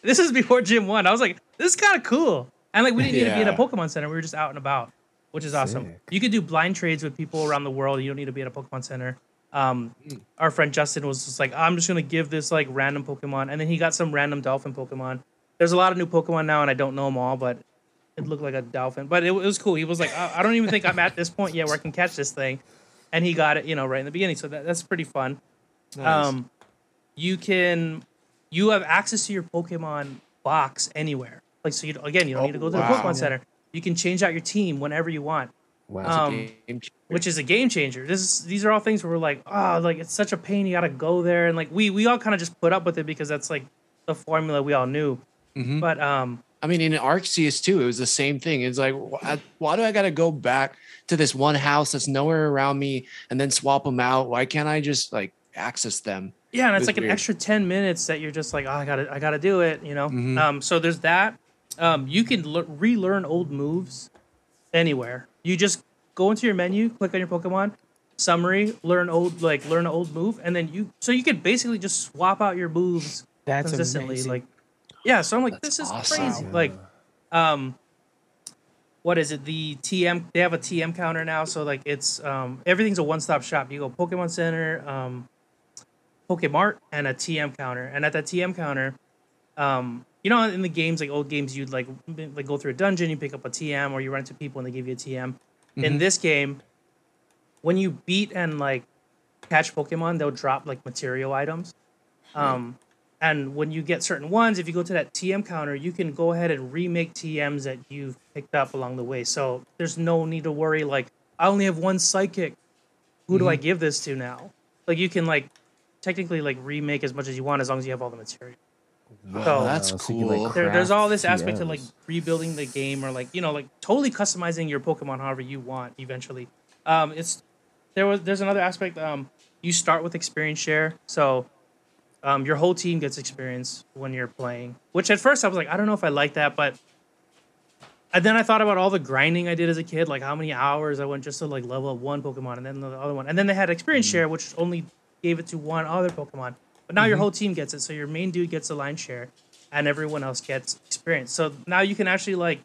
this is before Gym one. I was like, this is kind of cool. And, like, we didn't yeah. need to be in a Pokemon Center. We were just out and about, which is awesome. Sick. You could do blind trades with people around the world. You don't need to be at a Pokemon Center. Um, mm. Our friend Justin was just like, I'm just going to give this like random Pokemon. And then he got some random dolphin Pokemon. There's a lot of new Pokemon now, and I don't know them all, but it looked like a dolphin. But it, it was cool. He was like, I, I don't even think I'm at this point yet where I can catch this thing. And he got it, you know, right in the beginning. So that, that's pretty fun. Nice. Um, you can, you have access to your Pokemon box anywhere. Like, so you, again, you don't oh, need to go to wow. the Pokemon Center. You can change out your team whenever you want, wow, um, which is a game changer. This is, these are all things where we're like, oh, like it's such a pain. You got to go there. And like we we all kind of just put up with it because that's like the formula we all knew. Mm-hmm. But um, I mean, in Arceus, too, it was the same thing. It's like, why, why do I got to go back to this one house that's nowhere around me and then swap them out? Why can't I just like access them? Yeah. And it's it like weird. an extra ten minutes that you're just like, oh, I got to I got to do it, you know? Mm-hmm. Um, so there's that. Um, you can le- relearn old moves anywhere. You just go into your menu, click on your Pokemon, summary, learn old like learn an old move, and then you so you could basically just swap out your moves That's consistently. Amazing. Like, yeah. So I'm like, That's this is awesome. crazy. Yeah. Like, um, what is it? The T M they have a T M counter now, so like it's um everything's a one stop shop. You go Pokemon Center, um, Pokemart, and a T M counter, and at that T M counter, um. You know, in the games, like old games, you'd like like go through a dungeon, you pick up a T M, or you run into people and they give you a T M. Mm-hmm. In this game, when you beat and like catch Pokemon, they'll drop like material items. Um, And when you get certain ones, if you go to that T M counter, you can go ahead and remake T Ms that you've picked up along the way. So there's no need to worry, like, I only have one psychic. Who mm-hmm. do I give this to now? Like, you can, like, technically, like, remake as much as you want as long as you have all the material. Wow, so, that's cool. So like there, there's all this aspect T Ms. Of, like, rebuilding the game or, like, you know, like, totally customizing your Pokemon however you want eventually. Um, it's there was There's another aspect. Um, you start with experience share. So... Um, your whole team gets experience when you're playing, which at first I was like, I don't know if I like that, but and then I thought about all the grinding I did as a kid, like how many hours I went just to like level up one Pokemon and then the other one. And then they had experience mm-hmm. share, which only gave it to one other Pokemon. But now mm-hmm. your whole team gets it. So your main dude gets a line share and everyone else gets experience. So now you can actually like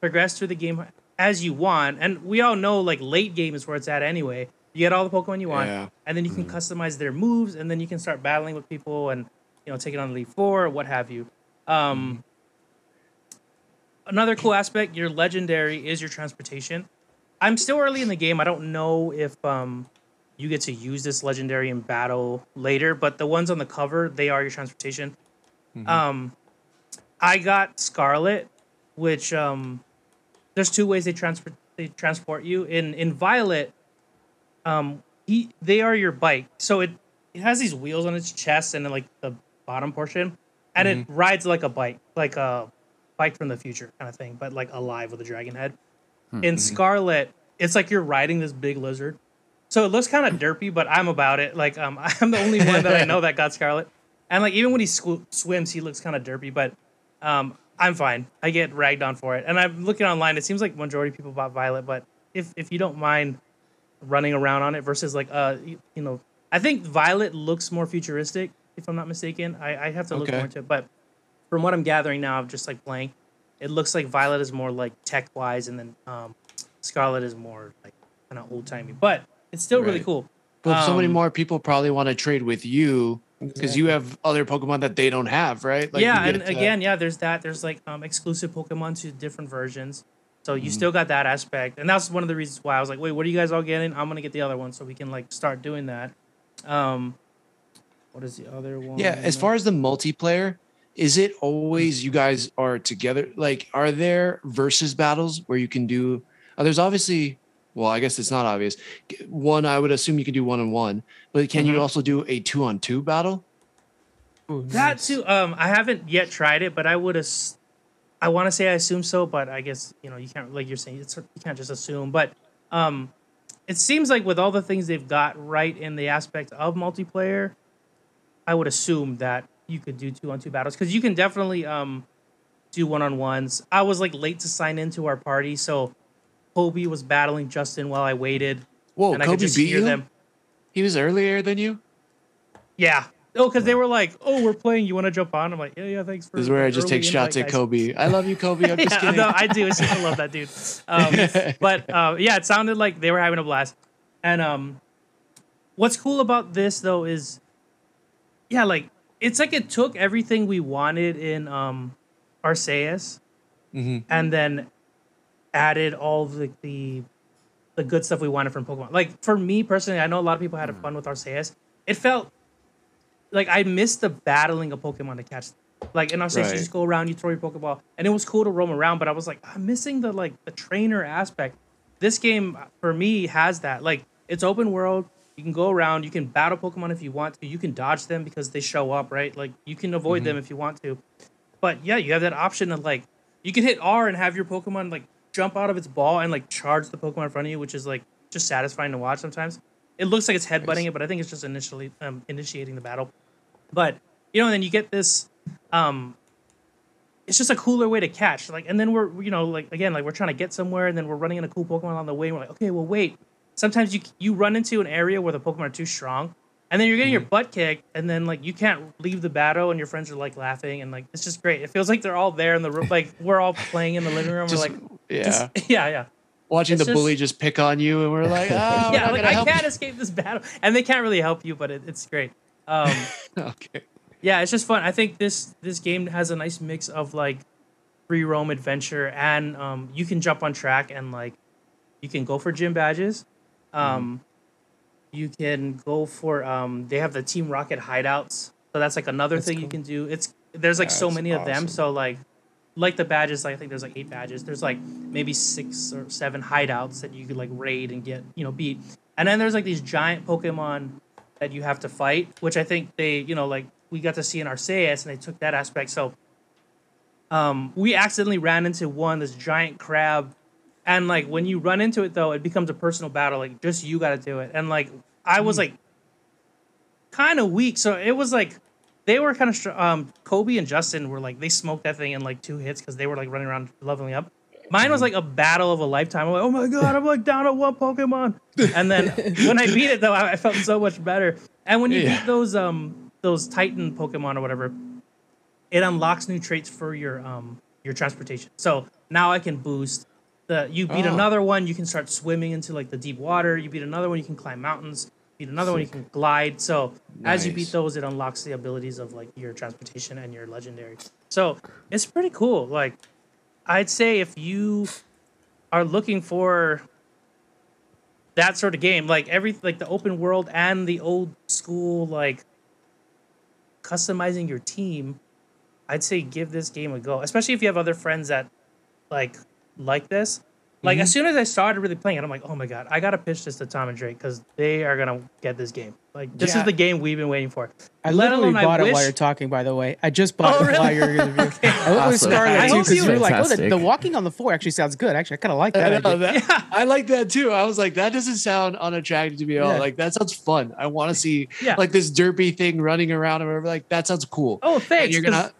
progress through the game as you want. And we all know like late game is where it's at anyway. You get all the Pokemon you want, yeah. and then you can mm-hmm. customize their moves, and then you can start battling with people and, you know, taking on the Elite Four, what have you. Um, mm-hmm. Another cool aspect, your Legendary, is your transportation. I'm still early in the game. I don't know if um, you get to use this Legendary in battle later, but the ones on the cover, they are your transportation. Mm-hmm. Um, I got Scarlet, which um, there's two ways they, transfer- they transport you. In, in Violet... Um, he, they are your bike. So it, it has these wheels on its chest and like the bottom portion, and mm-hmm. it rides like a bike, like a bike from the future kind of thing, but like alive with a dragon head. Mm-hmm. In Scarlet, it's like you're riding this big lizard. So it looks kind of derpy, but I'm about it. Like um, I'm the only one that I know that got Scarlet. And like even when he sw- swims, he looks kind of derpy, but um, I'm fine. I get ragged on for it. And I'm looking online. It seems like majority of people bought Violet, but if if you don't mind... running around on it versus like uh you, you know I think Violet looks more futuristic if I'm not mistaken. I, I have to look okay. more into it, but from what I'm gathering now of just like playing, it looks like Violet is more like tech wise, and then um Scarlet is more like kind of old timey, but it's still right. really cool. But um, so many more people probably want to trade with you because yeah. you have other Pokemon that they don't have, right? Like, yeah, and again, that. yeah, there's that. There's like um exclusive Pokemon to different versions. So you mm-hmm. still got that aspect. And that's one of the reasons why I was like, wait, what are you guys all getting? I'm going to get the other one so we can like start doing that. Um, what is the other one? Yeah, as far as the multiplayer, is it always you guys are together? Like, are there versus battles where you can do... Uh, there's obviously... Well, I guess it's not obvious. One, I would assume you can do one-on-one. But can mm-hmm. you also do a two-on-two battle? Ooh, that nice. too. Um, I haven't yet tried it, but I would have... I want to say I assume so, but I guess, you know, you can't, like you're saying, it's, you can't just assume. But um, it seems like with all the things they've got right in the aspect of multiplayer, I would assume that you could do two-on-two battles. Because you can definitely um, do one-on-ones. I was, like, late to sign into our party, so Kobe was battling Justin while I waited. Whoa, and I Kobe could just beat hear you? Them. He was earlier than you? Yeah. Oh, because they were like, "Oh, we're playing. You want to jump on?" I'm like, "Yeah, yeah, thanks for." This is where I just take shots at Kobe. I love you, Kobe. I'm yeah, just kidding. No, I do. It's just, I love that dude. Um, but uh, yeah, it sounded like they were having a blast. And um, what's cool about this though is, yeah, like it's like it took everything we wanted in um, Arceus, mm-hmm. and then added all the, the the good stuff we wanted from Pokemon. Like for me personally, I know a lot of people had mm. fun with Arceus. It felt like, I missed the battling of Pokemon to catch them. Like, in Arceus, right. you just go around, you throw your Pokeball. And it was cool to roam around, but I was like, I'm missing the, like, the trainer aspect. This game, for me, has that. Like, it's open world. You can go around. You can battle Pokemon if you want to. You can dodge them because they show up, right? Like, you can avoid mm-hmm. them if you want to. But, yeah, you have that option of, like, you can hit R and have your Pokemon, like, jump out of its ball and, like, charge the Pokemon in front of you, which is, like, just satisfying to watch sometimes. It looks like it's headbutting nice. it, but I think it's just initially um, initiating the battle. But, you know, and then you get this, um, it's just a cooler way to catch. Like, and then we're, you know, like, again, like we're trying to get somewhere and then we're running into cool Pokemon on the way. And we're like, okay, well, wait. Sometimes you you run into an area where the Pokemon are too strong and then you're getting mm-hmm. your butt kicked and then like you can't leave the battle and your friends are like laughing and like, it's just great. It feels like they're all there in the room. Like we're all playing in the living room. Just, we're like, yeah, just, yeah, yeah. Watching it's the just, bully just pick on you, and we're like, oh, yeah, we're like, I can't you. escape this battle. And they can't really help you, but it, it's great. Um, okay. Yeah, it's just fun. I think this this game has a nice mix of, like, free roam adventure, and um, you can jump on track, and, like, you can go for gym badges. Um, mm. You can go for, um, they have the Team Rocket hideouts. So that's like another that's thing cool. you can do. It's there's like yeah, so many awesome. of them. So like, like the badges, like, I think there's like eight badges. There's like maybe six or seven hideouts that you could like raid and get, you know, beat. And then there's like these giant Pokemon that you have to fight, which I think they, you know, like we got to see in Arceus, and they took that aspect. So um, we accidentally ran into one, this giant crab. And like when you run into it though, it becomes a personal battle. Like just you got to do it. And like I was like kind of weak, so it was like they were kind of um Kobe and Justin were like, they smoked that thing in like two hits because they were like running around leveling up. Mine was like a battle of a lifetime. I'm like, oh my god, I'm like down to one Pokemon. And then when I beat it though, I, I felt so much better. And when you yeah. beat those um those Titan Pokemon or whatever, it unlocks new traits for your um your transportation. So now I can boost. The, you beat oh. another one, you can start swimming into like the deep water. You beat another one, you can climb mountains. You beat another Sick. one, you can glide. So nice. as you beat those, it unlocks the abilities of like your transportation and your legendary. So it's pretty cool. Like I'd say if you are looking for that sort of game, like every like the open world and the old school like customizing your team, I'd say give this game a go. Especially if you have other friends that like. like this like mm-hmm. as soon as I started really playing it, I'm like, oh my god, I gotta pitch this to Tom and Drake because they are gonna get this game. Like this yeah. is the game we've been waiting for. I Let literally alone, bought I it wish... while you're talking, by the way. I just bought oh, it really? while you're in the view. Okay. I went with Scarlet too because you were like, oh, the, the walking on the floor actually sounds good. Actually, I kind of like that. I, know, that yeah. I like that too. I was like, that doesn't sound unattractive to me at all. Yeah. Like that sounds fun. I want to see yeah. like this derpy thing running around or whatever. Like that sounds cool. Oh, thanks. And you're gonna.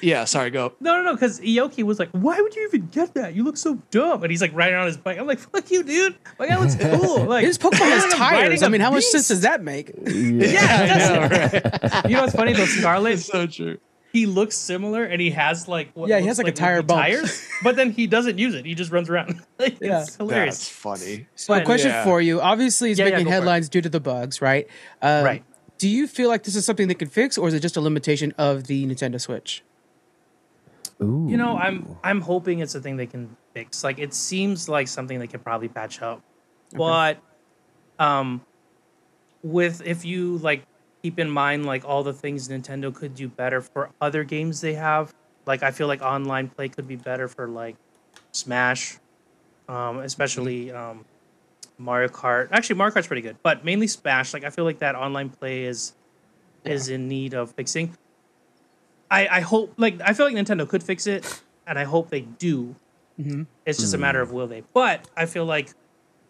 Yeah, sorry, go. No, no, no, because Aoki was like, why would you even get that? You look so dumb. And he's like riding on his bike. I'm like, fuck you, dude. Like, that looks cool. Like, his Pokemon has tires. I mean, how much sense does that make? Yeah, yeah that's know, it. Right? You know what's funny though? Scarlet, it's so true. He looks similar, and he has like what yeah, he has like, like a tire bump. Tires, but then he doesn't use it. He just runs around. Like, yeah. It's hilarious. That's funny. So, but, a question yeah. for you. Obviously, it's yeah, making yeah, headlines due to the bugs, right? Um, right. Do you feel like this is something they can fix, or is it just a limitation of the Nintendo Switch? Ooh. You know, I'm I'm hoping it's a thing they can fix. Like, it seems like something they could probably patch up, okay. but um. With if you like keep in mind like all the things Nintendo could do better for other games they have, like I feel like online play could be better for like Smash, um, especially um, Mario Kart. Actually, Mario Kart's pretty good, but mainly Smash. Like I feel like that online play is yeah. is in need of fixing. I I hope like I feel like Nintendo could fix it, and I hope they do. Mm-hmm. It's just mm-hmm. a matter of will they. But I feel like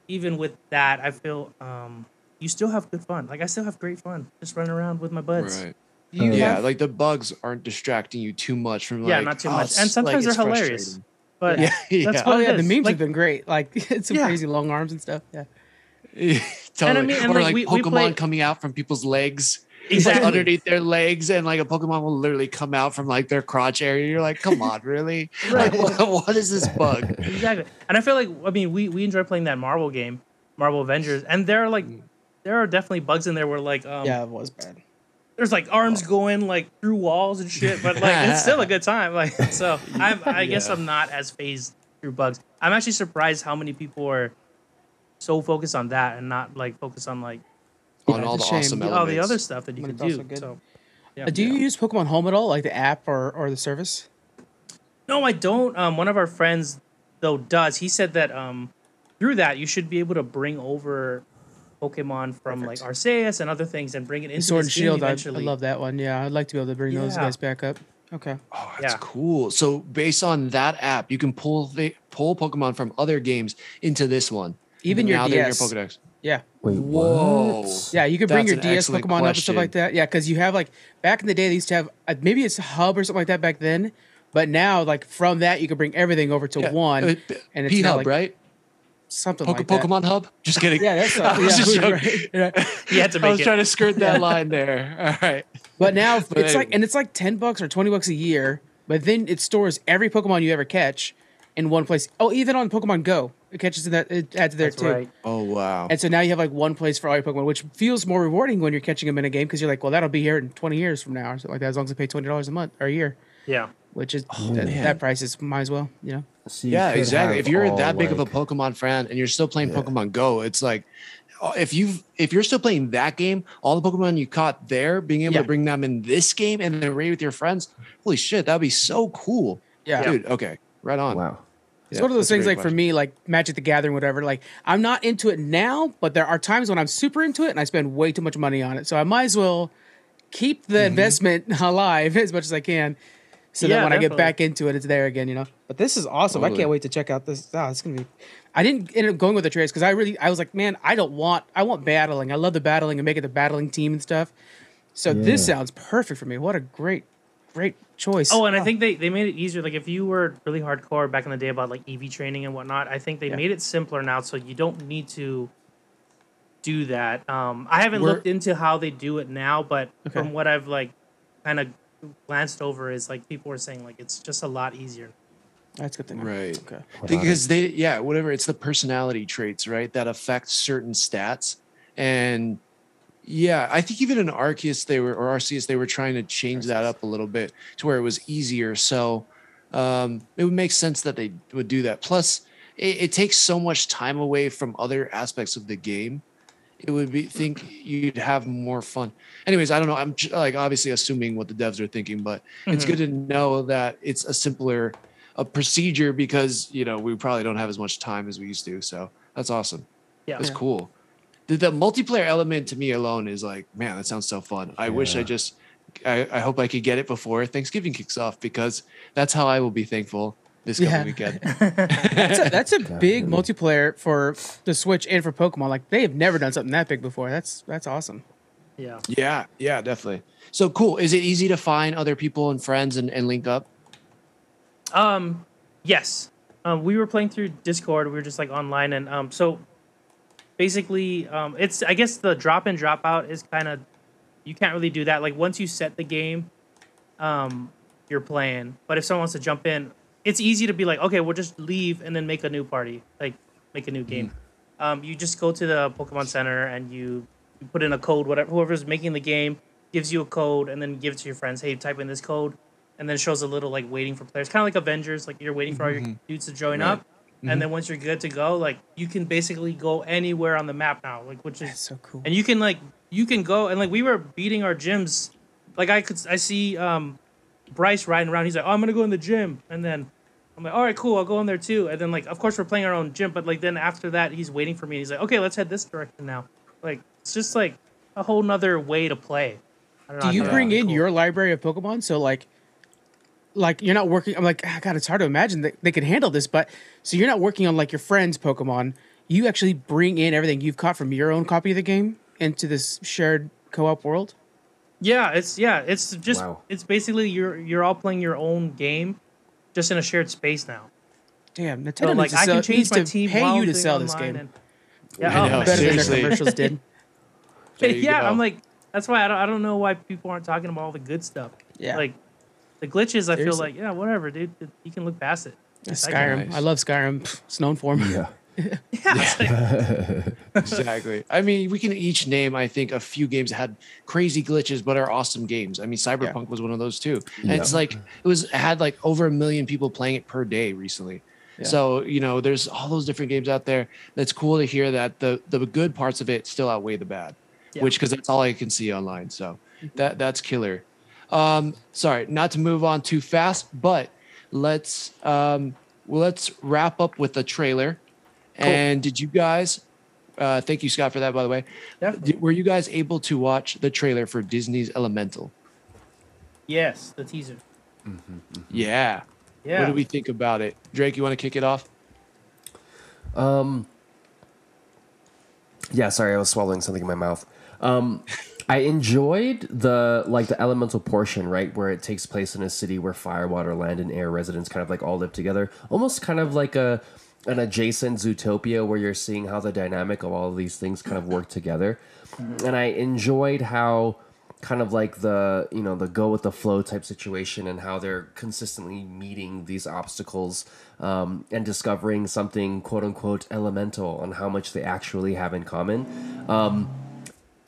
even with that, I feel. Um, You still have good fun. Like I still have great fun just running around with my buds. Right. You yeah, have... like the bugs aren't distracting you too much from like yeah, not too much. Oh, and sometimes like, they're hilarious. But yeah, yeah. That's what oh yeah, the memes like, have been great. Like it's some yeah. crazy long arms and stuff. Yeah. yeah totally. And I mean, and or like, like we, Pokemon we play... coming out from people's legs. Exactly. Like underneath their legs, and like a Pokemon will literally come out from like their crotch area. You're like, come on, really? Right. Like, what, what is this bug? Exactly. And I feel like I mean, we we enjoy playing that Marvel game, Marvel Avengers, and they're like. There are definitely bugs in there where like um, yeah, it was bad. There's like arms going like through walls and shit, but like it's still a good time. Like so, I'm, I yeah. guess I'm not as phased through bugs. I'm actually surprised how many people are so focused on that and not like focused on like on all the shame. awesome elements. all the other stuff that you but can do. So, yeah. uh, do you yeah. use Pokemon Home at all, like the app or or the service? No, I don't. Um, one of our friends though does. He said that um, through that you should be able to bring over Pokemon from Perfect. like Arceus and other things and bring it into Sword and Shield eventually. I, I love that one. Yeah, I'd like to be able to bring yeah. those guys back up. Okay. Oh, that's yeah. cool. So based on that app, you can pull the pull Pokemon from other games into this one. Even your now D S. They're in your Pokedex. Yeah. Wait, whoa. Yeah, you can bring that's your D S Pokemon question. up and stuff like that. Yeah, because you have like back in the day they used to have uh, maybe it's a hub or something like that back then, but now like from that you can bring everything over to yeah. one. Uh, and it's P Hub, like, right? Something Poke, like that. Pokemon Hub? Just kidding. Yeah, that's not, I was yeah, just joking. Right. You had to make I was it. trying to skirt that yeah. line there. All right. But now but it's anyway. like, and it's like ten bucks or twenty bucks a year, but then it stores every Pokemon you ever catch in one place. Oh, even on Pokemon Go, it catches in that, it adds there that's too. Right. Oh, wow. And so now you have like one place for all your Pokemon, which feels more rewarding when you're catching them in a game because you're like, well, that'll be here in twenty years from now or something like that, as long as I pay twenty dollars a month or a year. Yeah. Which is oh, that, that price is might as well, you know. So you yeah, exactly. If you're that big like, of a Pokemon fan and you're still playing yeah. Pokemon Go, it's like, if you've if you're still playing that game, all the Pokemon you caught there, being able yeah. to bring them in this game and then raid with your friends, holy shit, that'd be so cool. Yeah, dude. Okay, right on. Wow. It's yeah, one of those things, like question. for me, like Magic the Gathering, whatever. Like, I'm not into it now, but there are times when I'm super into it and I spend way too much money on it. So I might as well keep the mm-hmm. investment alive as much as I can, so yeah, that when definitely. I get back into it, it's there again, you know. But this is awesome. Totally. I can't wait to check out this. Oh, it's gonna be. I didn't end up going with Atreus because I really, I was like, man, I don't want. I want battling. I love the battling and making the battling team and stuff. So yeah. this sounds perfect for me. What a great. Great choice. Oh, and oh. I think they, they made it easier. Like, if you were really hardcore back in the day about, like, E V training and whatnot, I think they yeah. made it simpler now, so you don't need to do that. Um, I haven't we're, looked into how they do it now, but okay. from what I've, like, kind of glanced over is, like, people were saying, like, it's just a lot easier. That's good thing. Right. Okay. Because they, yeah, whatever, it's the personality traits, right, that affect certain stats. And... yeah, I think even in Arceus they were, or Arceus, they were trying to change that up a little bit to where it was easier. So um, it would make sense that they would do that. Plus, it, it takes so much time away from other aspects of the game. It would be think you'd have more fun. Anyways, I don't know. I'm j- like obviously assuming what the devs are thinking, but mm-hmm. it's good to know that it's a simpler a procedure because you know we probably don't have as much time as we used to. So that's awesome. Yeah, that's yeah. cool. The multiplayer element to me alone is like, man, that sounds so fun. I yeah. wish I just, I, I hope I could get it before Thanksgiving kicks off because that's how I will be thankful this coming yeah. weekend. that's a, that's a big multiplayer for the Switch and for Pokemon. Like they have never done something that big before. That's that's awesome. Yeah. Yeah. Yeah. Definitely. So cool. Is it easy to find other people and friends and, and link up? Um. Yes. Um. We were playing through Discord. We were just like online and um. So. Basically, um, it's I guess the drop in drop out is kind of you can't really do that. Like once you set the game, um, you're playing. But if someone wants to jump in, it's easy to be like, okay, we'll just leave and then make a new party, like make a new game. Mm. Um, you just go to the Pokemon Center and you, you put in a code. Whatever whoever's making the game gives you a code and then give it to your friends. Hey, type in this code, and then it shows a little like waiting for players, kind of like Avengers. Like you're waiting for all your mm-hmm. dudes to join right. up. Mm-hmm. And then once you're good to go, like you can basically go anywhere on the map now, like which is that's so cool. And you can like you can go and like we were beating our gyms, like I could I see um, Bryce riding around. He's like, oh, I'm gonna go in the gym, and then I'm like, all right, cool, I'll go in there too. And then like of course we're playing our own gym, but like then after that he's waiting for me. And he's like, okay, let's head this direction now. Like it's just like a whole nother way to play. I don't know, do you bring in cool. your library of Pokemon? So like. Like, you're not working... I'm like, oh God, it's hard to imagine that they could handle this, but... So you're not working on, like, your friend's Pokemon. You actually bring in everything you've caught from your own copy of the game into this shared co-op world? Yeah, it's... Yeah, it's just... Wow. It's basically you're you're all playing your own game just in a shared space now. Damn, Nintendo so, like, I sell, can change my team pay you to sell this game. And, yeah, I know, oh, better seriously. Than their commercials did. yeah, go. I'm like... That's why I don't, I don't know why people aren't talking about all the good stuff. Yeah. Like... The glitches, I Seriously? feel like, yeah, whatever, dude. You can look past it. Yeah, Skyrim. Nice. I love Skyrim. It's known for me. Yeah. yeah. yeah. exactly. I mean, we can each name, I think, a few games that had crazy glitches but are awesome games. I mean, Cyberpunk yeah. was one of those, too. And yeah. it's like, it was it had like over a million people playing it per day recently. Yeah. So, you know, there's all those different games out there. That's cool to hear that the, the good parts of it still outweigh the bad, yeah. which because that's all I can see online. So that that's killer. Um, sorry, not to move on too fast, but let's um, let's wrap up with the trailer. Cool. And did you guys? Uh, thank you, Scott, for that. By the way, Definitely. Were you guys able to watch the trailer for Disney's Elemental? Yes, the teaser. Mm-hmm, mm-hmm. Yeah. Yeah. What do we think about it, Drake? You want to kick it off? Um. Yeah. Sorry, I was swallowing something in my mouth. Um. I enjoyed the like the elemental portion, right, where it takes place in a city where fire, water, land, and air residents kind of like all live together. Almost kind of like a an adjacent Zootopia where you're seeing how the dynamic of all of these things kind of work together. And I enjoyed how kind of like the, you know, the go with the flow type situation and how they're consistently meeting these obstacles um, and discovering something, quote unquote, elemental and how much they actually have in common. Um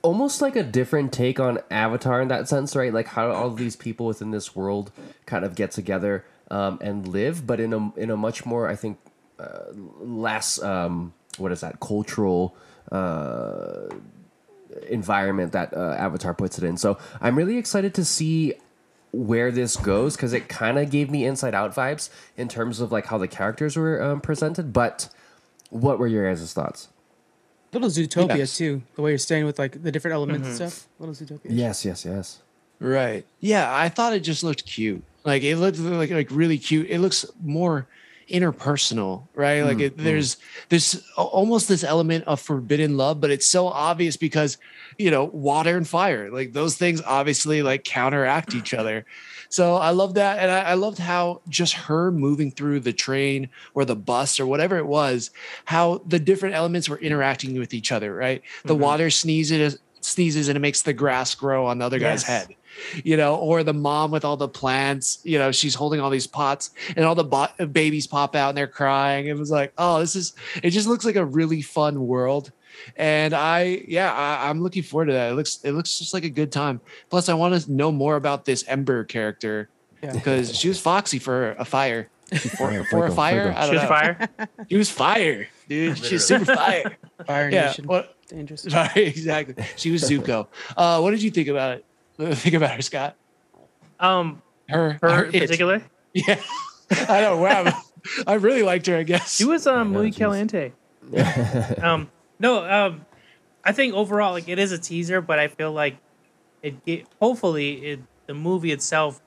Almost like a different take on Avatar in that sense, right? Like how all of these people within this world kind of get together um, and live, but in a in a much more, I think, uh, less um, what is that, cultural uh, environment that uh, Avatar puts it in. So I'm really excited to see where this goes, because it kind of gave me Inside Out vibes in terms of like how the characters were um, presented. But what were your guys' thoughts? Little Zootopia, yes. too. The way you're staying with like the different elements mm-hmm. and stuff. Little Zootopia. Yes, yes, yes. Right. Yeah, I thought it just looked cute. Like it looked like like really cute. It looks more interpersonal, right? Like mm-hmm. it, there's there's almost this element of forbidden love, but it's so obvious because, you know, water and fire, like those things obviously like counteract each other. So I love that. And I, I loved how just her moving through the train or the bus or whatever it was, how the different elements were interacting with each other, right? The mm-hmm. water sneezes, sneezes and it makes the grass grow on the other yes. guy's head, you know, or the mom with all the plants, you know, she's holding all these pots and all the bo- babies pop out and they're crying. It was like, oh, this is, it just looks like a really fun world. And I, yeah, I, I'm looking forward to that. It looks, it looks just like a good time. Plus, I want to know more about this Ember character because yeah. she was foxy for a fire. For, for a fire, I don't she was know. fire. She was fire, dude. She was super fire. Fire nation. Yeah, dangerous. Exactly. She was Zuko. Uh, what did you think about it? What did you think about her, Scott? Um, her, her, her in particular. Yeah, I don't know. Wow. I really liked her. I guess she was um Louis Caliente. Yeah. um. No, um, I think overall, like, it is a teaser, but I feel like it. it hopefully, it, the movie itself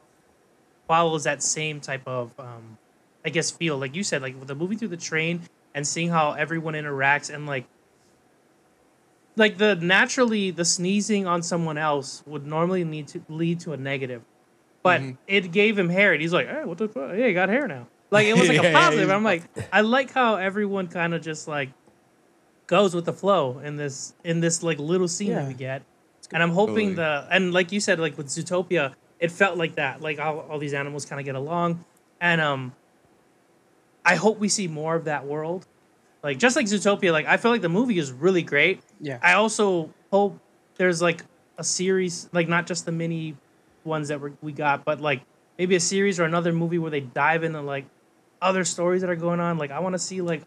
follows that same type of, um, I guess, feel. Like you said, like with the movie through the train and seeing how everyone interacts and like, like the naturally the sneezing on someone else would normally need to lead to a negative, but mm-hmm. it gave him hair, and he's like, "Hey, what the fuck? Yeah, I got hair now." Like it was like a positive. I'm like, I like how everyone kind of just like. goes with the flow in this in this like little scene yeah. that we get, and I'm hoping totally. the and like you said, like with Zootopia, it felt like that, like all, all these animals kind of get along, and um, I hope we see more of that world, like just like Zootopia. Like I feel like the movie is really great. Yeah, I also hope there's like a series, like not just the mini ones that we we got, but like maybe a series or another movie where they dive into like other stories that are going on. Like I want to see like.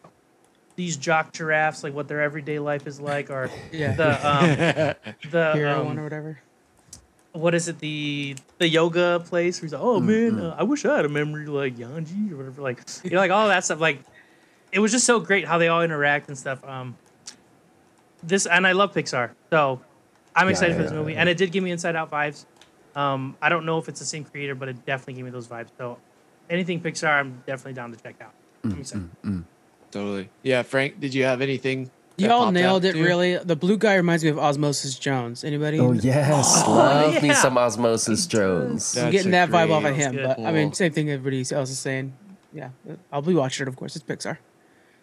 These jock giraffes, like what their everyday life is like, or yeah. the um, the hero um, one or whatever. What is it? The the yoga place. Where he's like, oh mm-hmm. man, uh, I wish I had a memory like Yanji or whatever. Like you know, like all that stuff. Like it was just so great how they all interact and stuff. Um, this and I love Pixar, so I'm yeah, excited yeah, for this yeah, movie. Yeah. And it did give me Inside Out vibes. Um, I don't know if it's the same creator, but it definitely gave me those vibes. So anything Pixar, I'm definitely down to check out. Mm, I'm excited. Mm, mm. Totally. Yeah, Frank, did you have anything? Y'all nailed it, really. The blue guy reminds me of Osmosis Jones. Anybody? Oh, yes. Oh, Love yeah. me some Osmosis Jones. That's I'm getting that vibe off of him. Good. But cool. I mean, same thing everybody else is saying. Yeah. I'll be watching it, of course. It's Pixar.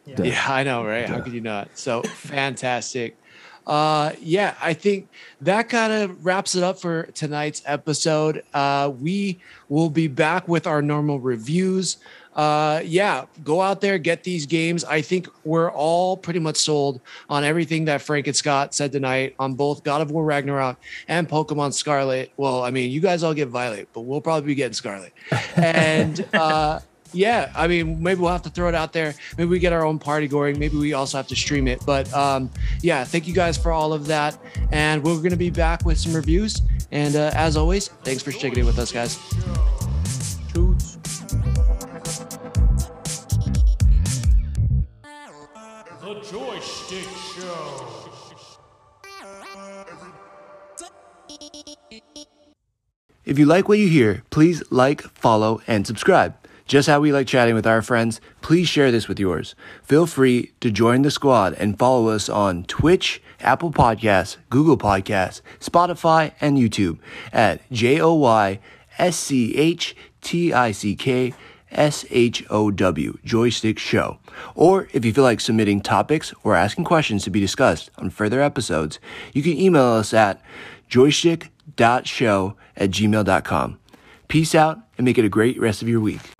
Yeah, yeah I know, right? Yeah. How could you not? So fantastic. Uh, yeah, I think that kind of wraps it up for tonight's episode. Uh, we will be back with our normal reviews. Uh, yeah, go out there, get these games. I think we're all pretty much sold on everything that Frank and Scott said tonight on both God of War Ragnarok and Pokemon Scarlet. Well, I mean, you guys all get Violet, but we'll probably be getting Scarlet. And, uh, yeah, I mean, maybe we'll have to throw it out there. Maybe we get our own party going. Maybe we also have to stream it. But, um, yeah, thank you guys for all of that. And we're going to be back with some reviews. And, uh, as always, thanks for checking in with us, guys. The Joystick Show. If you like what you hear, please like, follow, and subscribe. Just how we like chatting with our friends, please share this with yours. Feel free to join the squad and follow us on Twitch, Apple Podcasts, Google Podcasts, Spotify, and YouTube at J O Y S C H T I C K S H O W, Joystick Show. Or if you feel like submitting topics or asking questions to be discussed on further episodes, you can email us at joystick dot show at gmail dot com. Peace out and make it a great rest of your week.